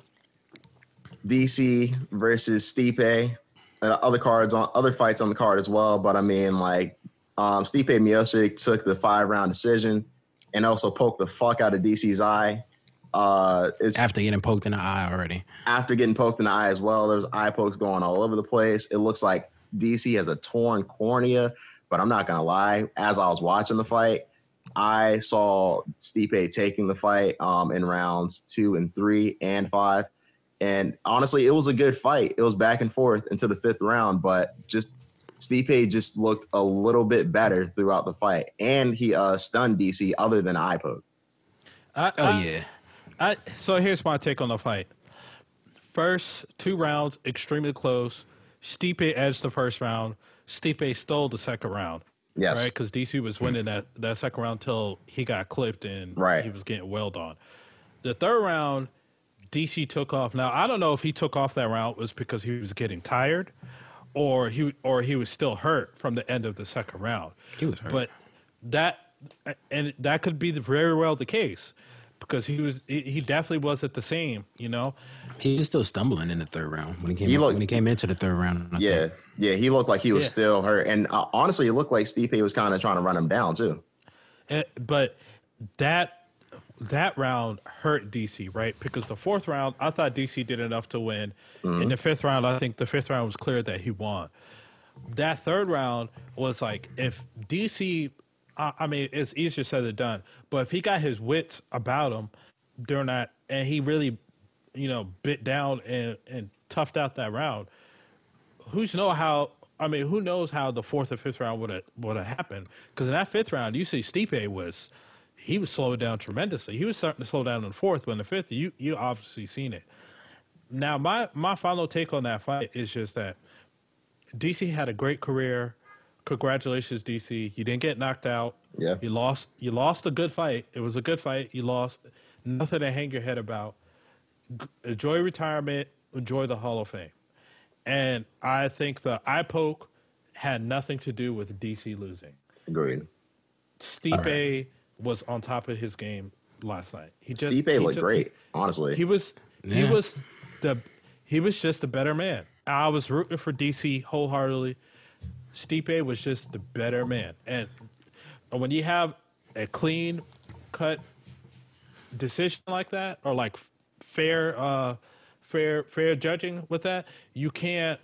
DC versus Stipe, and other fights on the card as well. But I mean, Stipe Miocic took the 5-round decision and also poked the fuck out of DC's eye. After getting poked in the eye already. After getting poked in the eye as well. There's eye pokes going all over the place. It looks like DC has a torn cornea, but I'm not going to lie. As I was watching the fight, I saw Stipe taking the fight in rounds 2 and 3 and 5. And honestly, it was a good fight. It was back and forth into the 5th round, but Stipe looked a little bit better throughout the fight. And he stunned DC other than eye poke. So here's my take on the fight. First 2 rounds, extremely close. Stipe edged the first round. Stipe stole the second round. Yes. Right? Because DC was winning that second round till he got clipped and he was getting wailed on. The third round, DC took off. Now, I don't know if he took off that round was because he was getting tired or he was still hurt from the end of the second round. He was hurt. But that could be very well the case. Because he definitely wasn't the same, you know. He was still stumbling in the third round when he came into the third round. Yeah, he looked like he was still hurt, and honestly, it looked like Stipe was kind of trying to run him down too. But that round hurt DC, right? Because the fourth round, I thought DC did enough to win. Mm-hmm. In the fifth round, I think the fifth round was clear that he won. That third round was like if DC. I mean, it's easier said than done. But if he got his wits about him during that, and he really, bit down and toughed out that round, who knows how the fourth or fifth round would have happened? Because in that fifth round, you see Stipe was slowing down tremendously. He was starting to slow down in the fourth, but in the fifth, you obviously seen it. Now, my final take on that fight is just that DC had a great career. Congratulations, DC. You didn't get knocked out. Yeah. You lost a good fight. It was a good fight. You lost. Nothing to hang your head about. Enjoy retirement. Enjoy the Hall of Fame. And I think the eye poke had nothing to do with DC losing. Agreed. Stipe was on top of his game last night. Stipe looked great, honestly. He was just a better man. I was rooting for DC wholeheartedly. Stipe was just the better man. And when you have a clean cut decision like that, or like fair judging with that, you can't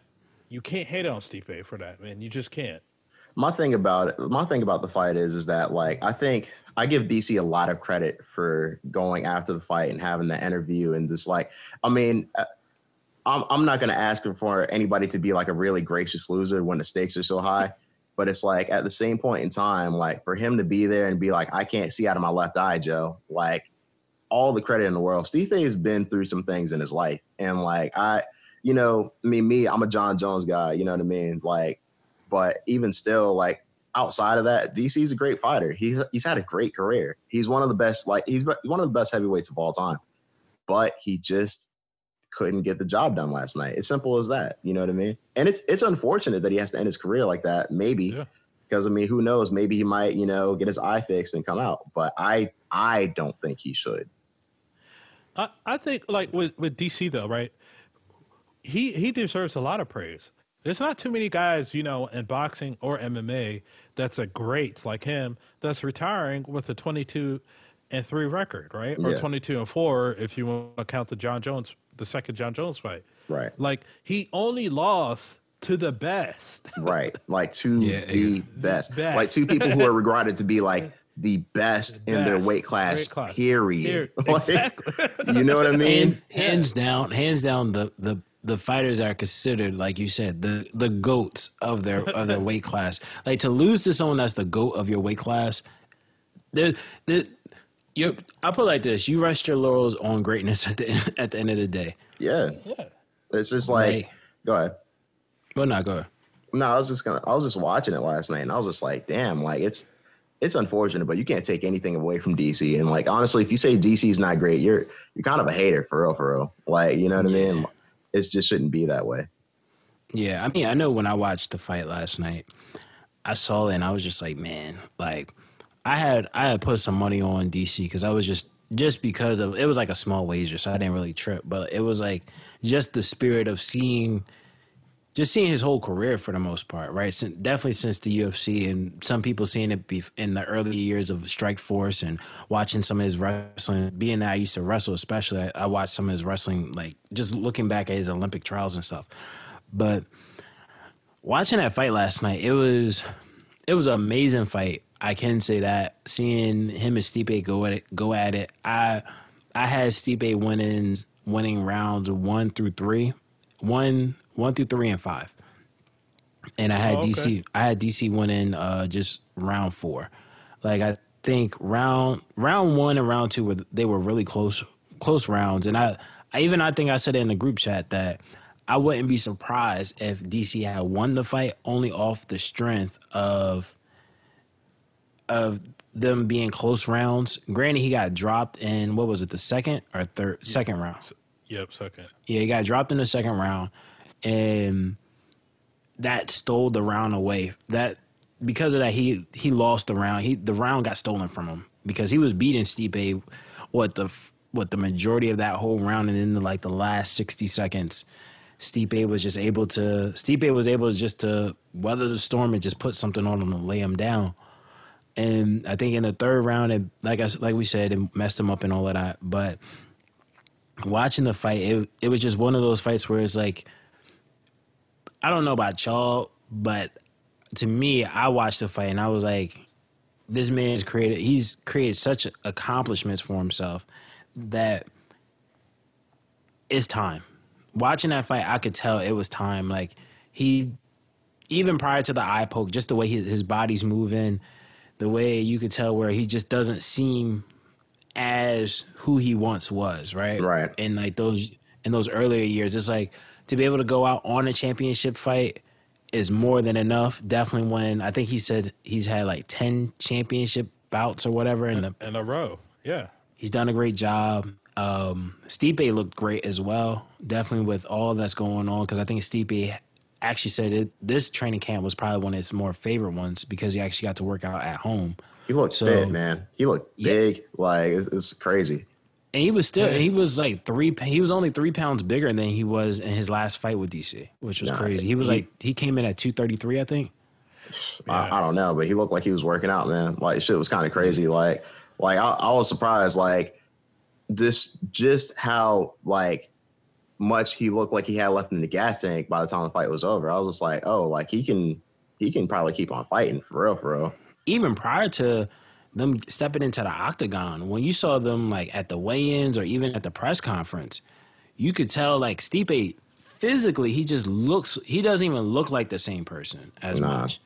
hate on Stipe for that, man. You just can't. My thing about the fight is that I think I give DC a lot of credit for going after the fight and having the interview and just like, I mean, I'm not going to ask for anybody to be like a really gracious loser when the stakes are so high. But it's like at the same point in time, like for him to be there and be like, I can't see out of my left eye, Joe, like all the credit in the world. Stipe has been through some things in his life. And like, I'm a John Jones guy, you know what I mean? Like, but even still, like outside of that, DC's a great fighter. He's had a great career. He's one of the best, like he's one of the best heavyweights of all time, but he just couldn't get the job done last night. It's simple as that. You know what I mean? And it's unfortunate that he has to end his career like that. Maybe because, I mean, who knows? Maybe he might, you know, get his eye fixed and come out. But I don't think he should. I think like with DC, though, right? He deserves a lot of praise. There's not too many guys, you know, in boxing or MMA that's a great like him that's retiring with a 22-3 record, right? Or 22-4 if you want to count the John Jones, the second John Jones fight. Right. Like he only lost to the best. Right. Like to the best. Like two people who are regarded to be like the best in their weight class. Period. Exactly. Like, you know what I mean? Hands down the fighters are considered, like you said, the goats of their weight class. Like to lose to someone that's the goat of your weight class, I'll put it like this: you rest your laurels on greatness at the end of the day. Yeah. It's just like, go ahead. Well, no, go ahead. No, I was just watching it last night, and I was just like, damn, like it's unfortunate, but you can't take anything away from DC. And like, honestly, if you say DC is not great, you're kind of a hater, for real. Like, you know what I mean? It just shouldn't be that way. Yeah, I mean, I know when I watched the fight last night, I saw it, and I was just like, man, like. I had put some money on DC because I was just because of it was like a small wager, so I didn't really trip. But it was like just the spirit of seeing his whole career for the most part, right? Definitely since the UFC, and some people seeing it in the early years of Strikeforce and watching some of his wrestling. Being that I used to wrestle, especially, I watched some of his wrestling, like just looking back at his Olympic trials and stuff. But watching that fight last night, it was an amazing fight. I can say that seeing him and Stipe go at it. I had Stipe winning rounds 1 through 3, 1 through 3 and 5, and I had DC. I had DC winning just round 4. Like I think round 1 and round 2 were really close rounds, and I think I said it in the group chat that I wouldn't be surprised if DC had won the fight only off the strength of them being close rounds. Granted, he got dropped in, what was it, the second or third? Yep. Second round. Yep, second. Yeah, he got dropped in the second round, and that stole the round away. That because of that, he lost the round. The round got stolen from him because he was beating Stipe the majority of that whole round, and then like the last 60 seconds, Stipe was able to weather the storm and just put something on him and lay him down. And I think in the third round, like we said, it messed him up and all of that. But watching the fight, it was just one of those fights where it's like, I don't know about y'all, but to me, I watched the fight and I was like, this man's created. He's created such accomplishments for himself that it's time. Watching that fight, I could tell it was time. Like even prior to the eye poke, just the way his body's moving. The way you could tell where he just doesn't seem as who he once was, right? Right. And like in those earlier years, it's like to be able to go out on a championship fight is more than enough. Definitely when I think he said he's had like 10 championship bouts or whatever in a row. Yeah. He's done a great job. Stipe looked great as well. Definitely with all that's going on, because I think Stipe actually said this training camp was probably one of his more favorite ones because he actually got to work out at home. He looked fit, man. He looked big. Like, it's crazy. And he was still, he was only 3 pounds bigger than he was in his last fight with DC, which was crazy. He was he came in at 233, I think. I don't know, but he looked like he was working out, man. Like, shit was kind of crazy. Like I was surprised, like, this, just how, like, much he looked like he had left in the gas tank by the time the fight was over. I was just like, oh, like he can probably keep on fighting for real. Even prior to them stepping into the octagon, when you saw them like at the weigh-ins or even at the press conference, you could tell like Stipe physically, he just looks, he doesn't even look like the same person as much.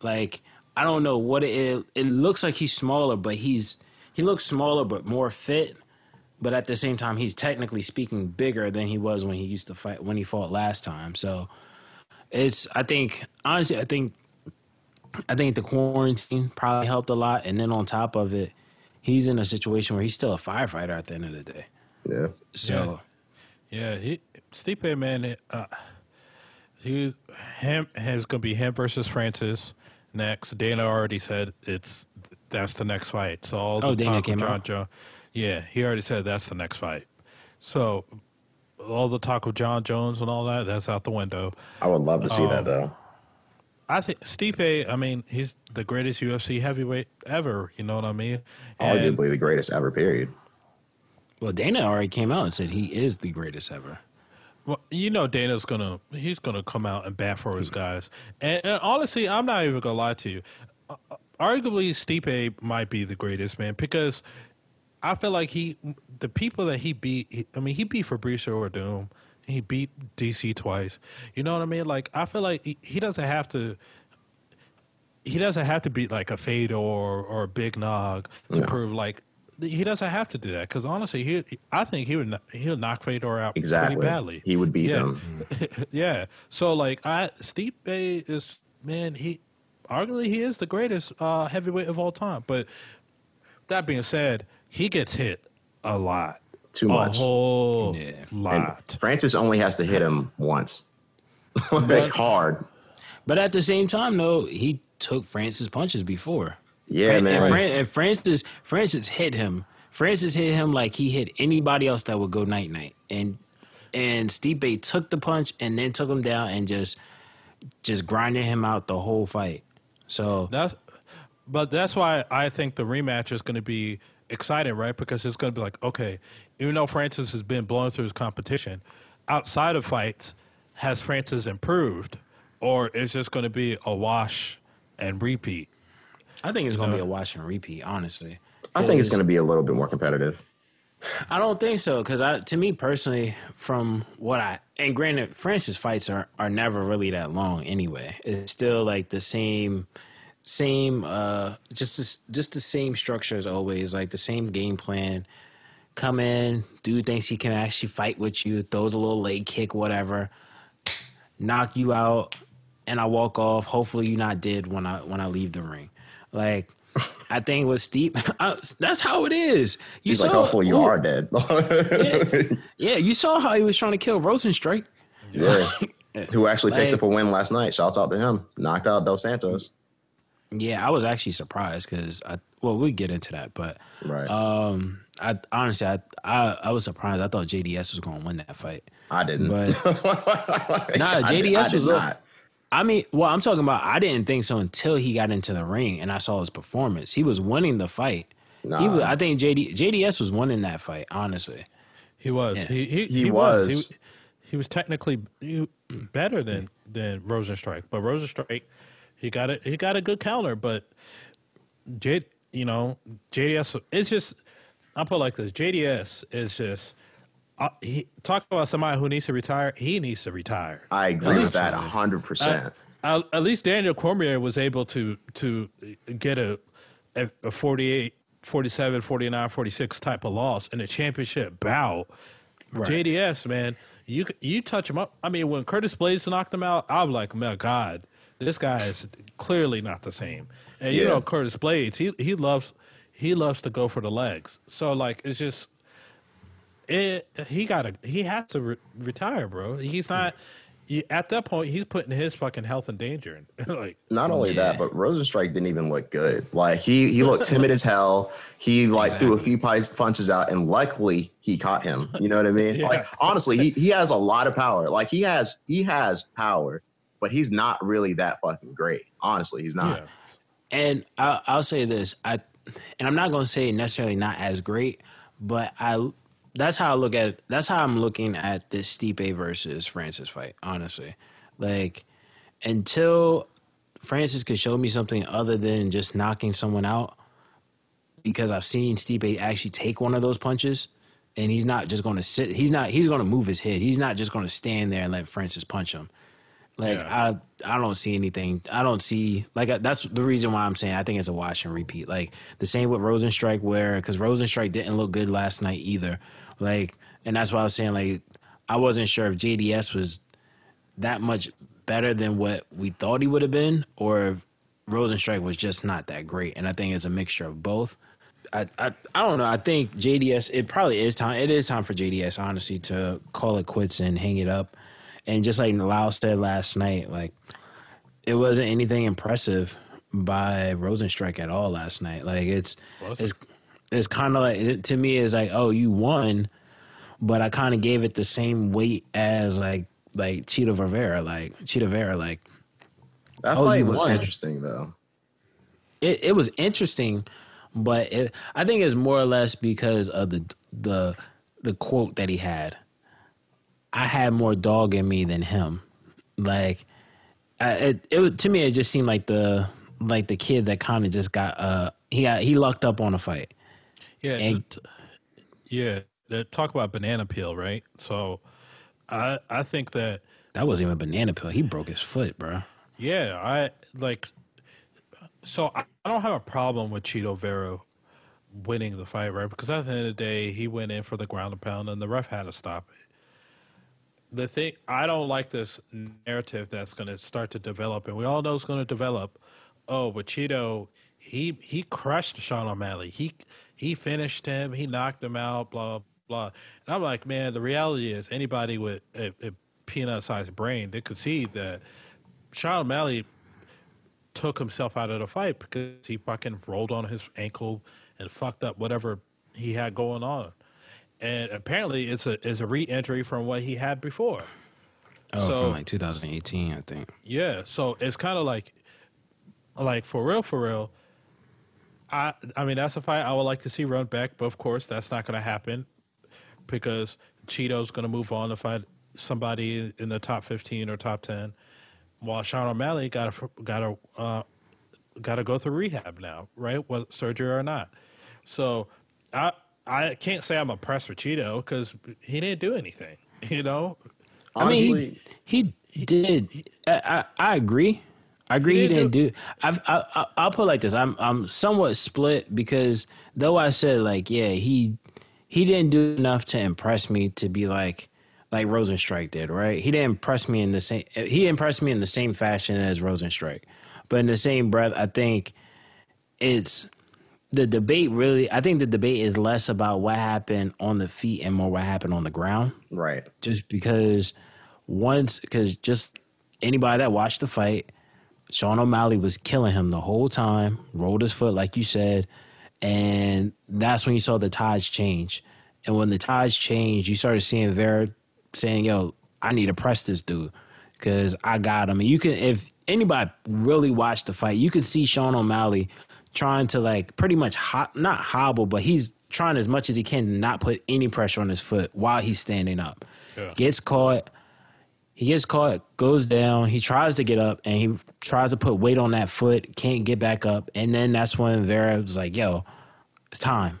Like, I don't know what it is. It looks like he's smaller, but he looks smaller but more fit. But at the same time, he's technically speaking bigger than he was when he used to fight, when he fought last time. So it's, I think, honestly, I think the quarantine probably helped a lot. And then on top of it, he's in a situation where he's still a firefighter at the end of the day. Yeah. So. Yeah. Stipe, man, it's going to be him versus Francis next. Dana already said that's the next fight. So all the Dana talk came with John Jones. Yeah, he already said that's the next fight. So all the talk of John Jones and all that, that's out the window. I would love to see that, though. I think Stipe, I mean, he's the greatest UFC heavyweight ever. You know what I mean? And arguably the greatest ever, period. Well, Dana already came out and said he is the greatest ever. Well, you know Dana's going to come out and bat for his guys. And honestly, I'm not even going to lie to you. Arguably, Stipe might be the greatest, man, because I feel like the people that he beat, I mean, he beat Fabricio or Doom. He beat DC twice. You know what I mean? Like, I feel like he doesn't have to beat like a Fedor or a Big Nog to prove, like, he doesn't have to do that. Because honestly, I think he'll knock Fedor out pretty badly. He would beat him. Yeah. So like, Stipe is, man, he arguably is the greatest heavyweight of all time. But that being said, he gets hit a lot. Too much. A whole lot. And Francis only has to hit him once. Like, hard. But at the same time, though, he took Francis' punches before. Yeah, man. And Francis hit him. Francis hit him like he hit anybody else that would go night-night. And Stipe took the punch and then took him down and just grinded him out the whole fight. So that's why I think the rematch is going to be excited, right? Because it's going to be like, okay, even though Francis has been blown through his competition, outside of fights, has Francis improved, or is just going to be a wash and repeat? I think it's going to be a wash and repeat, honestly. I think it's going to be a little bit more competitive. I don't think so, because to me personally, from what I, and granted, Francis fights are never really that long anyway. It's still like the same just the same structure as always, like the same game plan. Come in, dude thinks he can actually fight with you, throws a little leg kick, whatever, knock you out, and I walk off. Hopefully you're not dead when I leave the ring. Like, I think with Stipe, that's how it is. He's like, hopefully you are dead. Yeah, you saw how he was trying to kill Rozenstruik. Yeah. Who actually picked up a win last night. Shouts out to him. Knocked out Dos Santos. Yeah, I was actually surprised because we get into that, but right. I honestly was surprised. I thought JDS was going to win that fight. I didn't. But JDS was not. I mean, well, I'm talking about I didn't think so until he got into the ring and I saw his performance. He was winning the fight. Nah. I think JDS was winning that fight. Honestly, he was. Yeah. He was. He was technically better than Rozenstruik, but Rozenstruik, He got a good counter, but JDS. It's just, I put it like this: JDS is just. Talk about somebody who needs to retire. He needs to retire. I agree with that 100%. At least Daniel Cormier was able to get a 48, 47, 49, 46 type of loss in a championship bout. Right. JDS, man, you touch him up. I mean, when Curtis Blaydes knocked him out, I'm like, my God. This guy is clearly not the same, and you know Curtis Blaydes. He loves to go for the legs. So like it's just he has to retire, bro. He's not at that point. He's putting his fucking health in danger. Like not only that, but Rozenstruik didn't even look good. Like he looked timid as hell. He like threw a few punches out, and luckily he caught him. You know what I mean? Yeah. Like honestly, he has a lot of power. Like he has power. But he's not really that fucking great. Honestly, he's not. Yeah. And I'll say this. I'm not going to say necessarily not as great, but that's how I look at it. That's how I'm looking at this Stipe versus Francis fight, honestly. Like, until Francis could show me something other than just knocking someone out, because I've seen Stipe actually take one of those punches, and he's not just going to sit. He's going to move his head. He's not just going to stand there and let Francis punch him. Like, yeah. I don't see anything. I don't see, like, that's the reason why I'm saying I think it's a watch and repeat. Like, the same with Rozenstruik, where, because Rozenstruik didn't look good last night either. Like, and that's why I was saying, like, I wasn't sure if JDS was that much better than what we thought he would have been, or if Rozenstruik was just not that great. And I think it's a mixture of both. I don't know. I think JDS, it probably is time. It is time for JDS, honestly, to call it quits and hang it up. And just like Lyle said last night, like, it wasn't anything impressive by Rozenstruik at all last night. Like, it's kind of like, to me, it's like, oh, you won, but I kind of gave it the same weight as like Chito Vera. Like, that fight was interesting though. It was interesting, but I think it's more or less because of the quote that he had. I had more dog in me than him. Like, it to me, it just seemed like the kid that kind of just got he lucked up on a fight. Yeah, and, yeah. Talk about banana peel, right? So, I think that wasn't even banana peel. He broke his foot, bro. Yeah, I don't have a problem with Chito Vera winning the fight, right? Because at the end of the day, he went in for the ground and pound, and the ref had to stop it. The thing, I don't like this narrative that's going to start to develop, and we all know it's going to develop. Oh, but Chito, he crushed Sean O'Malley. He finished him. He knocked him out. Blah blah. And I'm like, man, the reality is anybody with a peanut-sized brain, they could see that Sean O'Malley took himself out of the fight because he fucking rolled on his ankle and fucked up whatever he had going on. And apparently, it's a re-entry from what he had before. Oh, so, from like 2018, I think. Yeah, so it's kind of like for real. I mean, that's a fight I would like to see run back, but of course, that's not going to happen because Chito's going to move on to fight somebody in the top 15 or top 10, while Sean O'Malley got to go through rehab now, right? Whether surgery or not. So I can't say I'm impressed with Chito because he didn't do anything, you know? Honestly, I mean, he did. I agree. He didn't do. I'll put it like this. I'm somewhat split because though I said, like, yeah, he didn't do enough to impress me to be like Rozenstruik did, right? He didn't impress me in the same. He impressed me in the same fashion as Rozenstruik. But in the same breath, I think it's... The debate is less about what happened on the feet and more what happened on the ground. Right. Just because just anybody that watched the fight, Sean O'Malley was killing him the whole time, rolled his foot, like you said, and that's when you saw the tides change. And when the tides changed, you started seeing Vera saying, yo, I need to press this dude because I got him. And you can, if anybody really watched the fight, you could see Sean O'Malley trying to like pretty much not hobble, but he's trying as much as he can to not put any pressure on his foot while he's standing up. Yeah. He gets caught, goes down, he tries to get up, and he tries to put weight on that foot, can't get back up, and then that's when Vera was like, yo, it's time.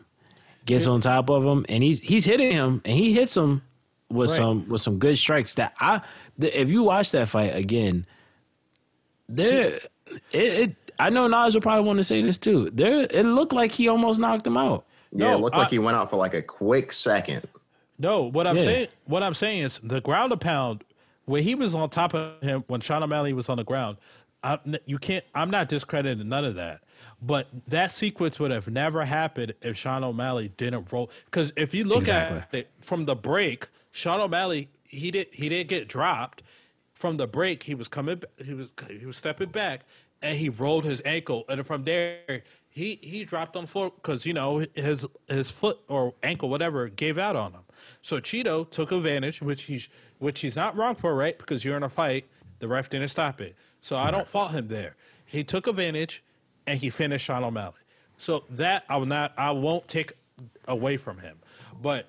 Gets on top of him, and he's hitting him, and he hits him with some good strikes that if you watch that fight again, I know Nigel probably want to say this too. It looked like he almost knocked him out. Yeah, no, it looked like he went out for like a quick second. No, what I'm saying is the ground and pound where he was on top of him when Sean O'Malley was on the ground. I'm not discrediting none of that, but that sequence would have never happened if Sean O'Malley didn't roll. Because if you look at it from the break, Sean O'Malley he didn't get dropped from the break. He was coming. He was stepping back. And he rolled his ankle, and from there, he dropped on the floor because, you know, his foot or ankle, whatever, gave out on him. So Chito took advantage, which he's not wrong for, right? Because you're in a fight, the ref didn't stop it. So I don't fault him there. He took advantage, and he finished Sean O'Malley. So that I won't take away from him. But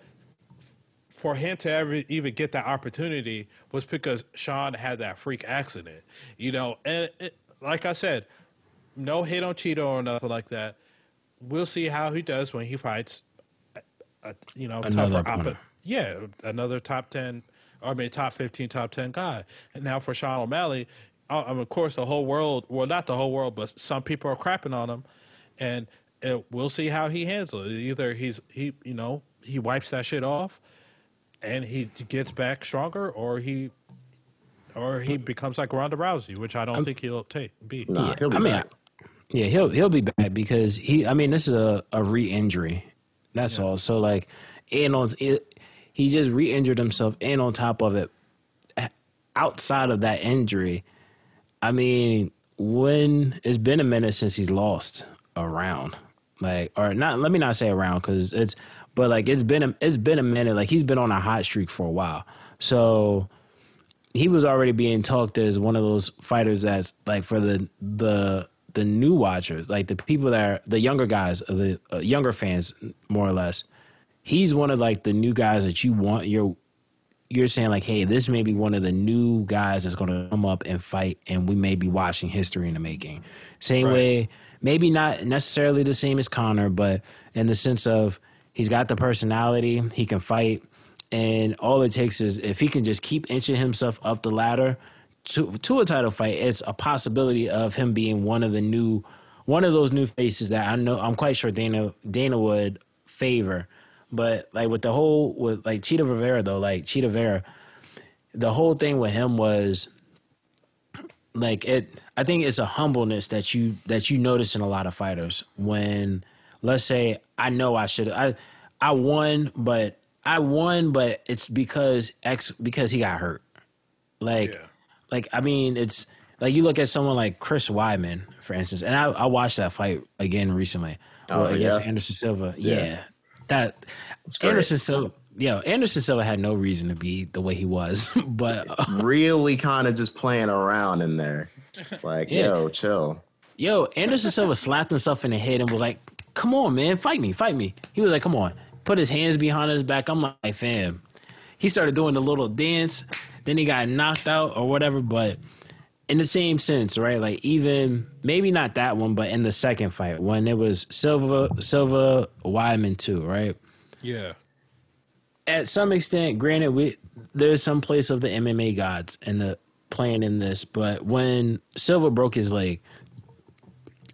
for him to ever even get that opportunity was because Sean had that freak accident, you know, and. Like I said, no hate on Chito or nothing like that. we'll see how he does when he fights another top 15, top 10 guy. And now for Sean O'Malley, of course, the whole world, well, not the whole world, but some people are crapping on him, and we'll see how he handles it. Either he wipes that shit off and he gets back stronger, or he becomes like Ronda Rousey, which I don't think he'll be. Nah, he'll be back. Yeah, he'll be back because this is a re-injury. That's all. So he just re-injured himself, and on top of it, outside of that injury, it's been a minute since he's lost a round, let me not say a round it's been a minute. He's been on a hot streak for a while, so he was already being talked as one of those fighters that's for the new watchers, the people that are the younger guys, the younger fans, more or less. He's one of the new guys that you want. You're saying hey, this may be one of the new guys that's going to come up and fight, and we may be watching history in the making. Same way, maybe not necessarily the same as Conor, but in the sense of he's got the personality, he can fight, and all it takes is if he can just keep inching himself up the ladder to a title fight, it's a possibility of him being one of those new faces that I'm quite sure Dana would favor. But with Chito Vera, the whole thing with him was I think it's a humbleness that you notice in a lot of fighters. When, let's say, I won, but it's because he got hurt. It's you look at someone like Chris Weidman, for instance, and I watched that fight again recently. Against Anderson Silva. Yeah. That Anderson Silva. Yeah, Anderson Silva had no reason to be the way he was, but really kind of just playing around in there. It's chill. Yo, Anderson Silva slapped himself in the head and was like, "Come on, man, fight me." He was like, "Come on," put his hands behind his back. I'm like, "Fam." He started doing the little dance, then he got knocked out or whatever. But in the same sense, right? Even maybe not that one, but in the second fight when it was Silva Weidman too, right? Yeah. At some extent, granted, there's some place of the MMA gods playing in this, but when Silva broke his leg,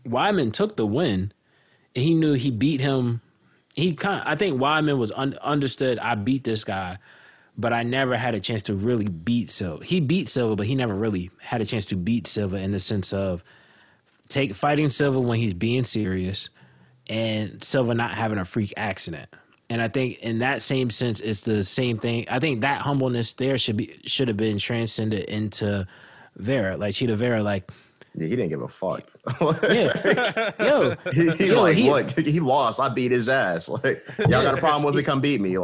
Weidman took the win, and he knew he beat him. I think Weidman was understood. I beat this guy, but I never had a chance to really beat Silva. He beat Silva, but he never really had a chance to beat Silva in the sense of fighting Silva when he's being serious, and Silva not having a freak accident. And I think in that same sense, it's the same thing. I think that humbleness there should have been transcended into Vera, Chito Vera. Yeah, he didn't give a fuck. Yeah, yo, he lost. I beat his ass. Y'all got a problem with me? Come beat me.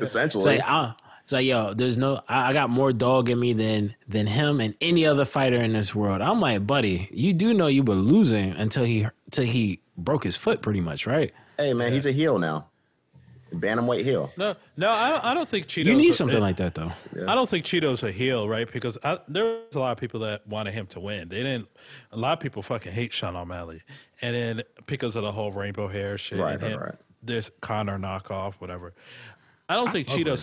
Essentially. I got more dog in me than him and any other fighter in this world. I'm like, buddy, you do know you were losing until he broke his foot, pretty much, right? Hey, man, he's a heel now. Bantamweight heel. No, I don't think Chito's... You need something like that, though. Yeah. I don't think Chito's a heel, right? Because there's a lot of people that wanted him to win. A lot of people fucking hate Sean O'Malley. And then because of the whole rainbow hair shit, this Conor knockoff, whatever. I don't think Chito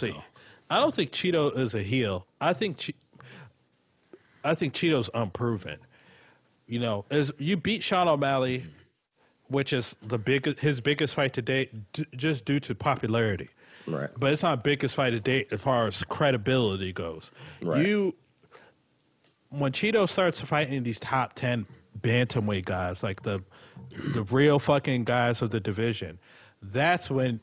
is a heel. I think Chito's unproven. You beat Sean O'Malley, which is his biggest fight to date, just due to popularity. Right. But it's not biggest fight to date as far as credibility goes. Right. When Chito starts fighting these top 10 bantamweight guys, the real fucking guys of the division, that's when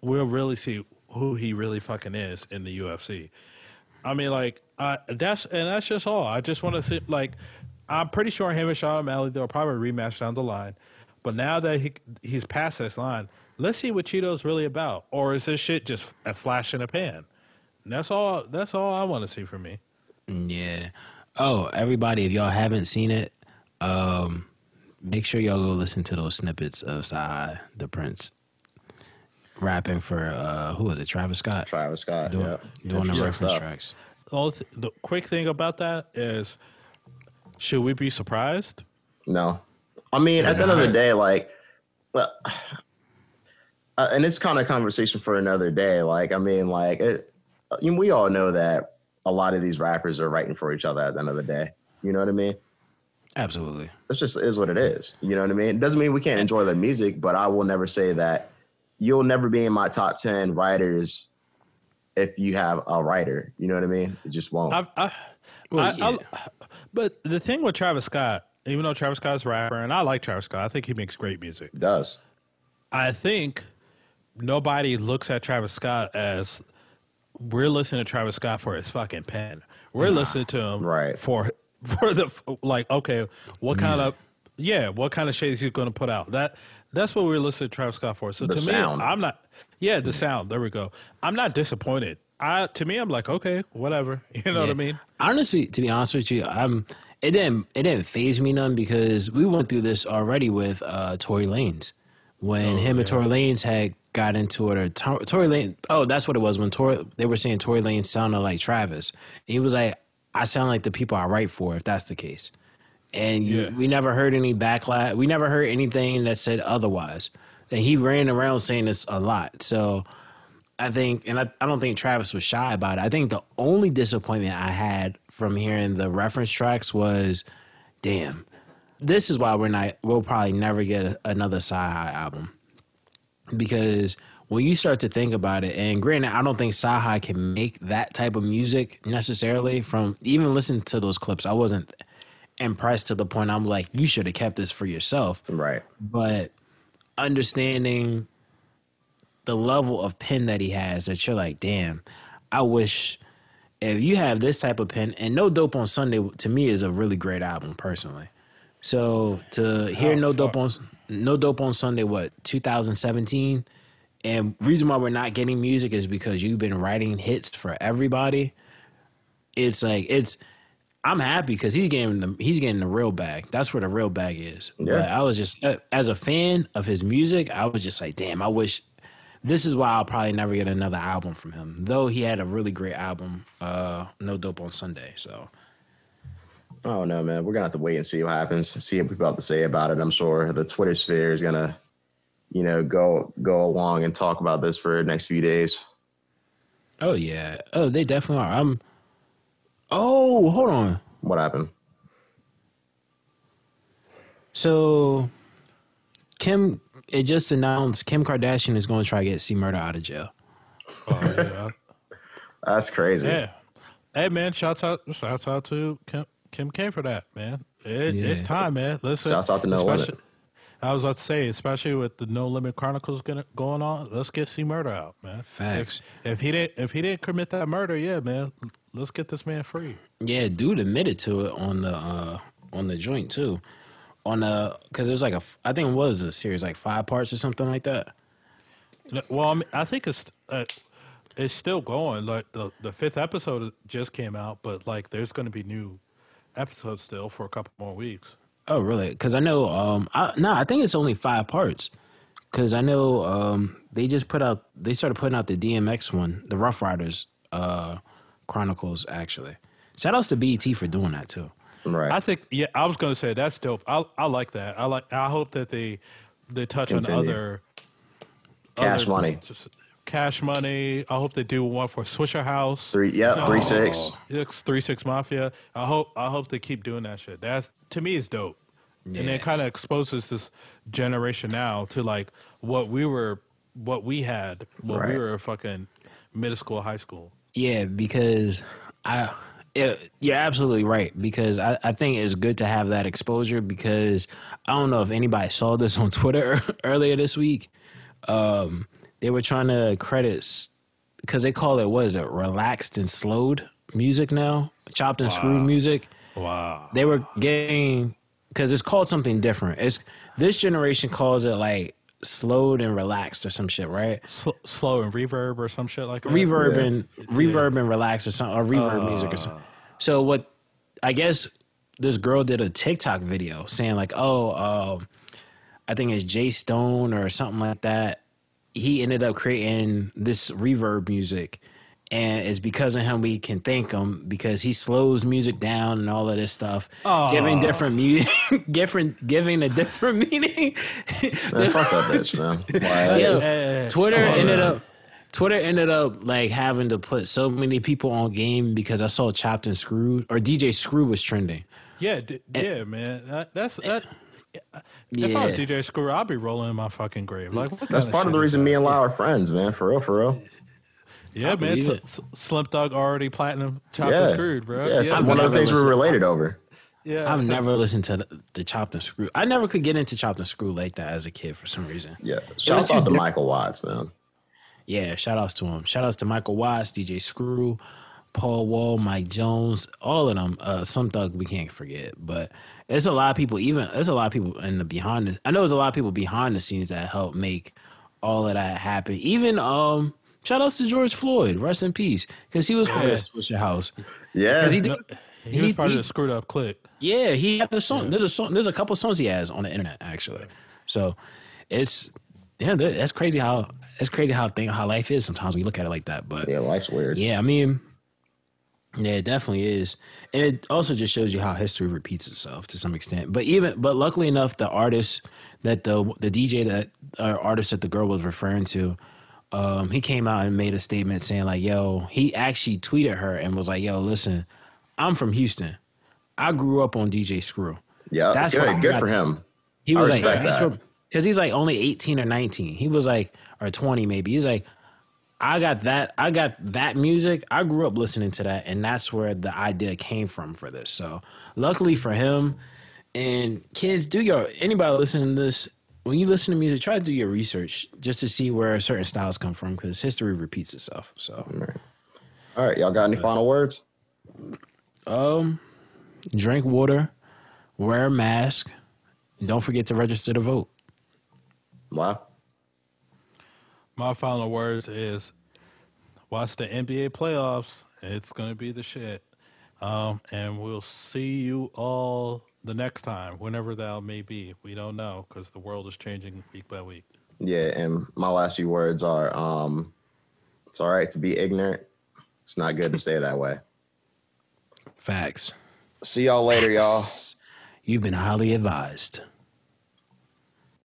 we'll really see who he really fucking is in the UFC. That's just all. I just want to see, I'm pretty sure him and Sean O'Malley, they'll probably rematch down the line. But now that he's past this line, let's see what Chito's really about. Or is this shit just a flash in the pan? And that's all I want to see from me. Yeah. Oh, everybody, if y'all haven't seen it, make sure y'all go listen to those snippets of Psy the Prince rapping for, who was it, Travis Scott? Travis Scott, doing the reference tracks. The quick thing about that is, should we be surprised? No. At the end of the day, Well, and it's kind of a conversation for another day. Like, I mean, like, we all know that a lot of these rappers are writing for each other at the end of the day. You know what I mean? Absolutely. It's just is what it is. You know what I mean? It doesn't mean we can't enjoy their music, but I will never say that you'll never be in my top 10 writers if you have a writer. You know what I mean? It just won't. But the thing with Travis Scott, even though Travis Scott's a rapper, and I like Travis Scott, I think he makes great music. He does. I think nobody looks at Travis Scott as we're listening to Travis Scott for his fucking pen. We're listening to him for the, like, okay, what kind of shades he's going to put out. That's what we're listening to Travis Scott for. So to me, I'm not, the sound, there we go. I'm not disappointed. I'm like, okay, whatever. You know what I mean? Honestly, to be honest with you, it didn't faze me none because we went through this already with Tory Lanez. When him and Tory Lanez had got into it, or Tory Lanez, that's what it was. When they were saying Tory Lanez sounded like Travis. And he was like, I sound like the people I write for, if that's the case. And we never heard any backlash. We never heard anything that said otherwise. And he ran around saying this a lot. So I think, and I don't think Travis was shy about it. I think the only disappointment I had from hearing the reference tracks was, damn, this is why we'll probably never get another Sci-Hi album. Because when you start to think about it, and granted, I don't think Sci-Hi can make that type of music necessarily from even listening to those clips. I wasn't impressed to the point I'm like, you should have kept this for yourself. Right. But understanding the level of pen that he has, that you're like, damn, I wish if you have this type of pen. And No Dope on Sunday, to me, is a really great album personally. So to hear No Dope on Sunday, 2017, and reason why we're not getting music is because you've been writing hits for everybody. It's like I'm happy because he's getting the real bag. That's where the real bag is. Yeah. But I was just, as a fan of his music, I was just like, damn, I wish. This is why I'll probably never get another album from him. Though he had a really great album, No Dope on Sunday. So. I don't know, man. We're going to have to wait and see what happens, see what people have to say about it. I'm sure the Twitter sphere is going to, go along and talk about this for the next few days. Oh, yeah. Oh, they definitely are. Hold on. What happened? So, it just announced Kim Kardashian is going to try to get C-Murder out of jail. Oh, yeah. That's crazy. Yeah. Hey, man, shouts out to Kim K for that, man. It's time, man. Listen, shouts out to No Limit. I was about to say, especially with the No Limit Chronicles going on, let's get C-Murder out, man. Facts. If he didn't commit that murder, yeah, man, let's get this man free. Yeah, dude admitted to it on the joint too, because it was like I think it was a series like 5 parts or something like that. Well, I mean, I think it's still going. Like the 5th episode just came out, but like there's going to be new episodes still for a couple more weeks. Oh, really? Because I know. I think it's only 5 parts. Because I know they started putting out the DMX one, the Rough Riders Chronicles. Actually, shout outs to BET for doing that too. Right. I think. Yeah, I was going to say that's dope. I like that. I hope that they touch on other Cash Money. Cash Money. I hope they do one for Swisher House. 3-6. 3-6 Mafia. I hope they keep doing that shit. That's, to me, is dope. Yeah. And it kind of exposes this generation now to like what we had when we were fucking middle school, high school. Yeah, because you're absolutely right. Because I think it's good to have that exposure. Because I don't know if anybody saw this on Twitter earlier this week. They were trying to credit, because they call it, what is it, relaxed and slowed music now? Chopped and screwed music. Wow. They were getting, because it's called something different. This generation calls it like slowed and relaxed or some shit, right? Slow and reverb or some shit like that? Reverb and relaxed or something, or reverb music or something. So what, I guess this girl did a TikTok video saying like, I think it's Jay Stone or something like that. He ended up creating this reverb music, And it's because of him we can thank him, because he slows music down and all of this stuff, giving a different meaning. Man, fuck that bitch, man. Yeah. Twitter ended up like having to put so many people on game because I saw Chopped and Screwed or DJ Screw was trending. Yeah, man. That's that. If I was DJ Screw, I'd be rolling in my fucking grave. Like, that's part of the reason me and Lyle are friends, man. For real. Yeah, man. Slim Thug already platinum, Chopped and Screwed, bro. Yeah, so one of the things we're related over. Yeah, I've never listened to the Chopped and Screwed. I never could get into Chopped and Screwed like that as a kid for some reason. Yeah, shout out to Michael Watts, man. Yeah, shout outs to him. Shout outs to Michael Watts, DJ Screw, Paul Wall, Mike Jones, all of them. Slim Thug, we can't forget, but. There's a lot of people in the behind the, I know there's a lot of people behind the scenes that helped make all of that happen. Even shout outs to George Floyd, rest in peace, because he was part of Switcher House. Yeah, he was part of the Screwed Up clique. Yeah, he had a song. Yeah. There's a couple songs he has on the internet actually. So that's crazy how life is. Sometimes we look at it like that, but yeah, life's weird. Yeah, I mean. Yeah, it definitely is. And it also just shows you how history repeats itself to some extent. But luckily enough, the artist that the DJ that the girl was referring to, he came out and made a statement saying like, yo, he actually tweeted her and was like, yo, listen, I'm from Houston. I grew up on DJ Screw. Yeah, that's good for him. He was like, because he's like only 18 or 19. He was like, or 20 maybe. He's like, I got that music. I grew up listening to that, and that's where the idea came from for this. So luckily for him, and kids, anybody listening to this, when you listen to music, try to do your research just to see where certain styles come from, because history repeats itself. So, all right, y'all got any final words? Drink water, wear a mask, and don't forget to register to vote. Wow. My final words is watch the NBA playoffs. It's going to be the shit. And we'll see you all the next time, whenever that may be. We don't know because the world is changing week by week. Yeah, and my last few words are it's all right to be ignorant. It's not good to stay that way. Facts. See y'all later, y'all. You've been highly advised.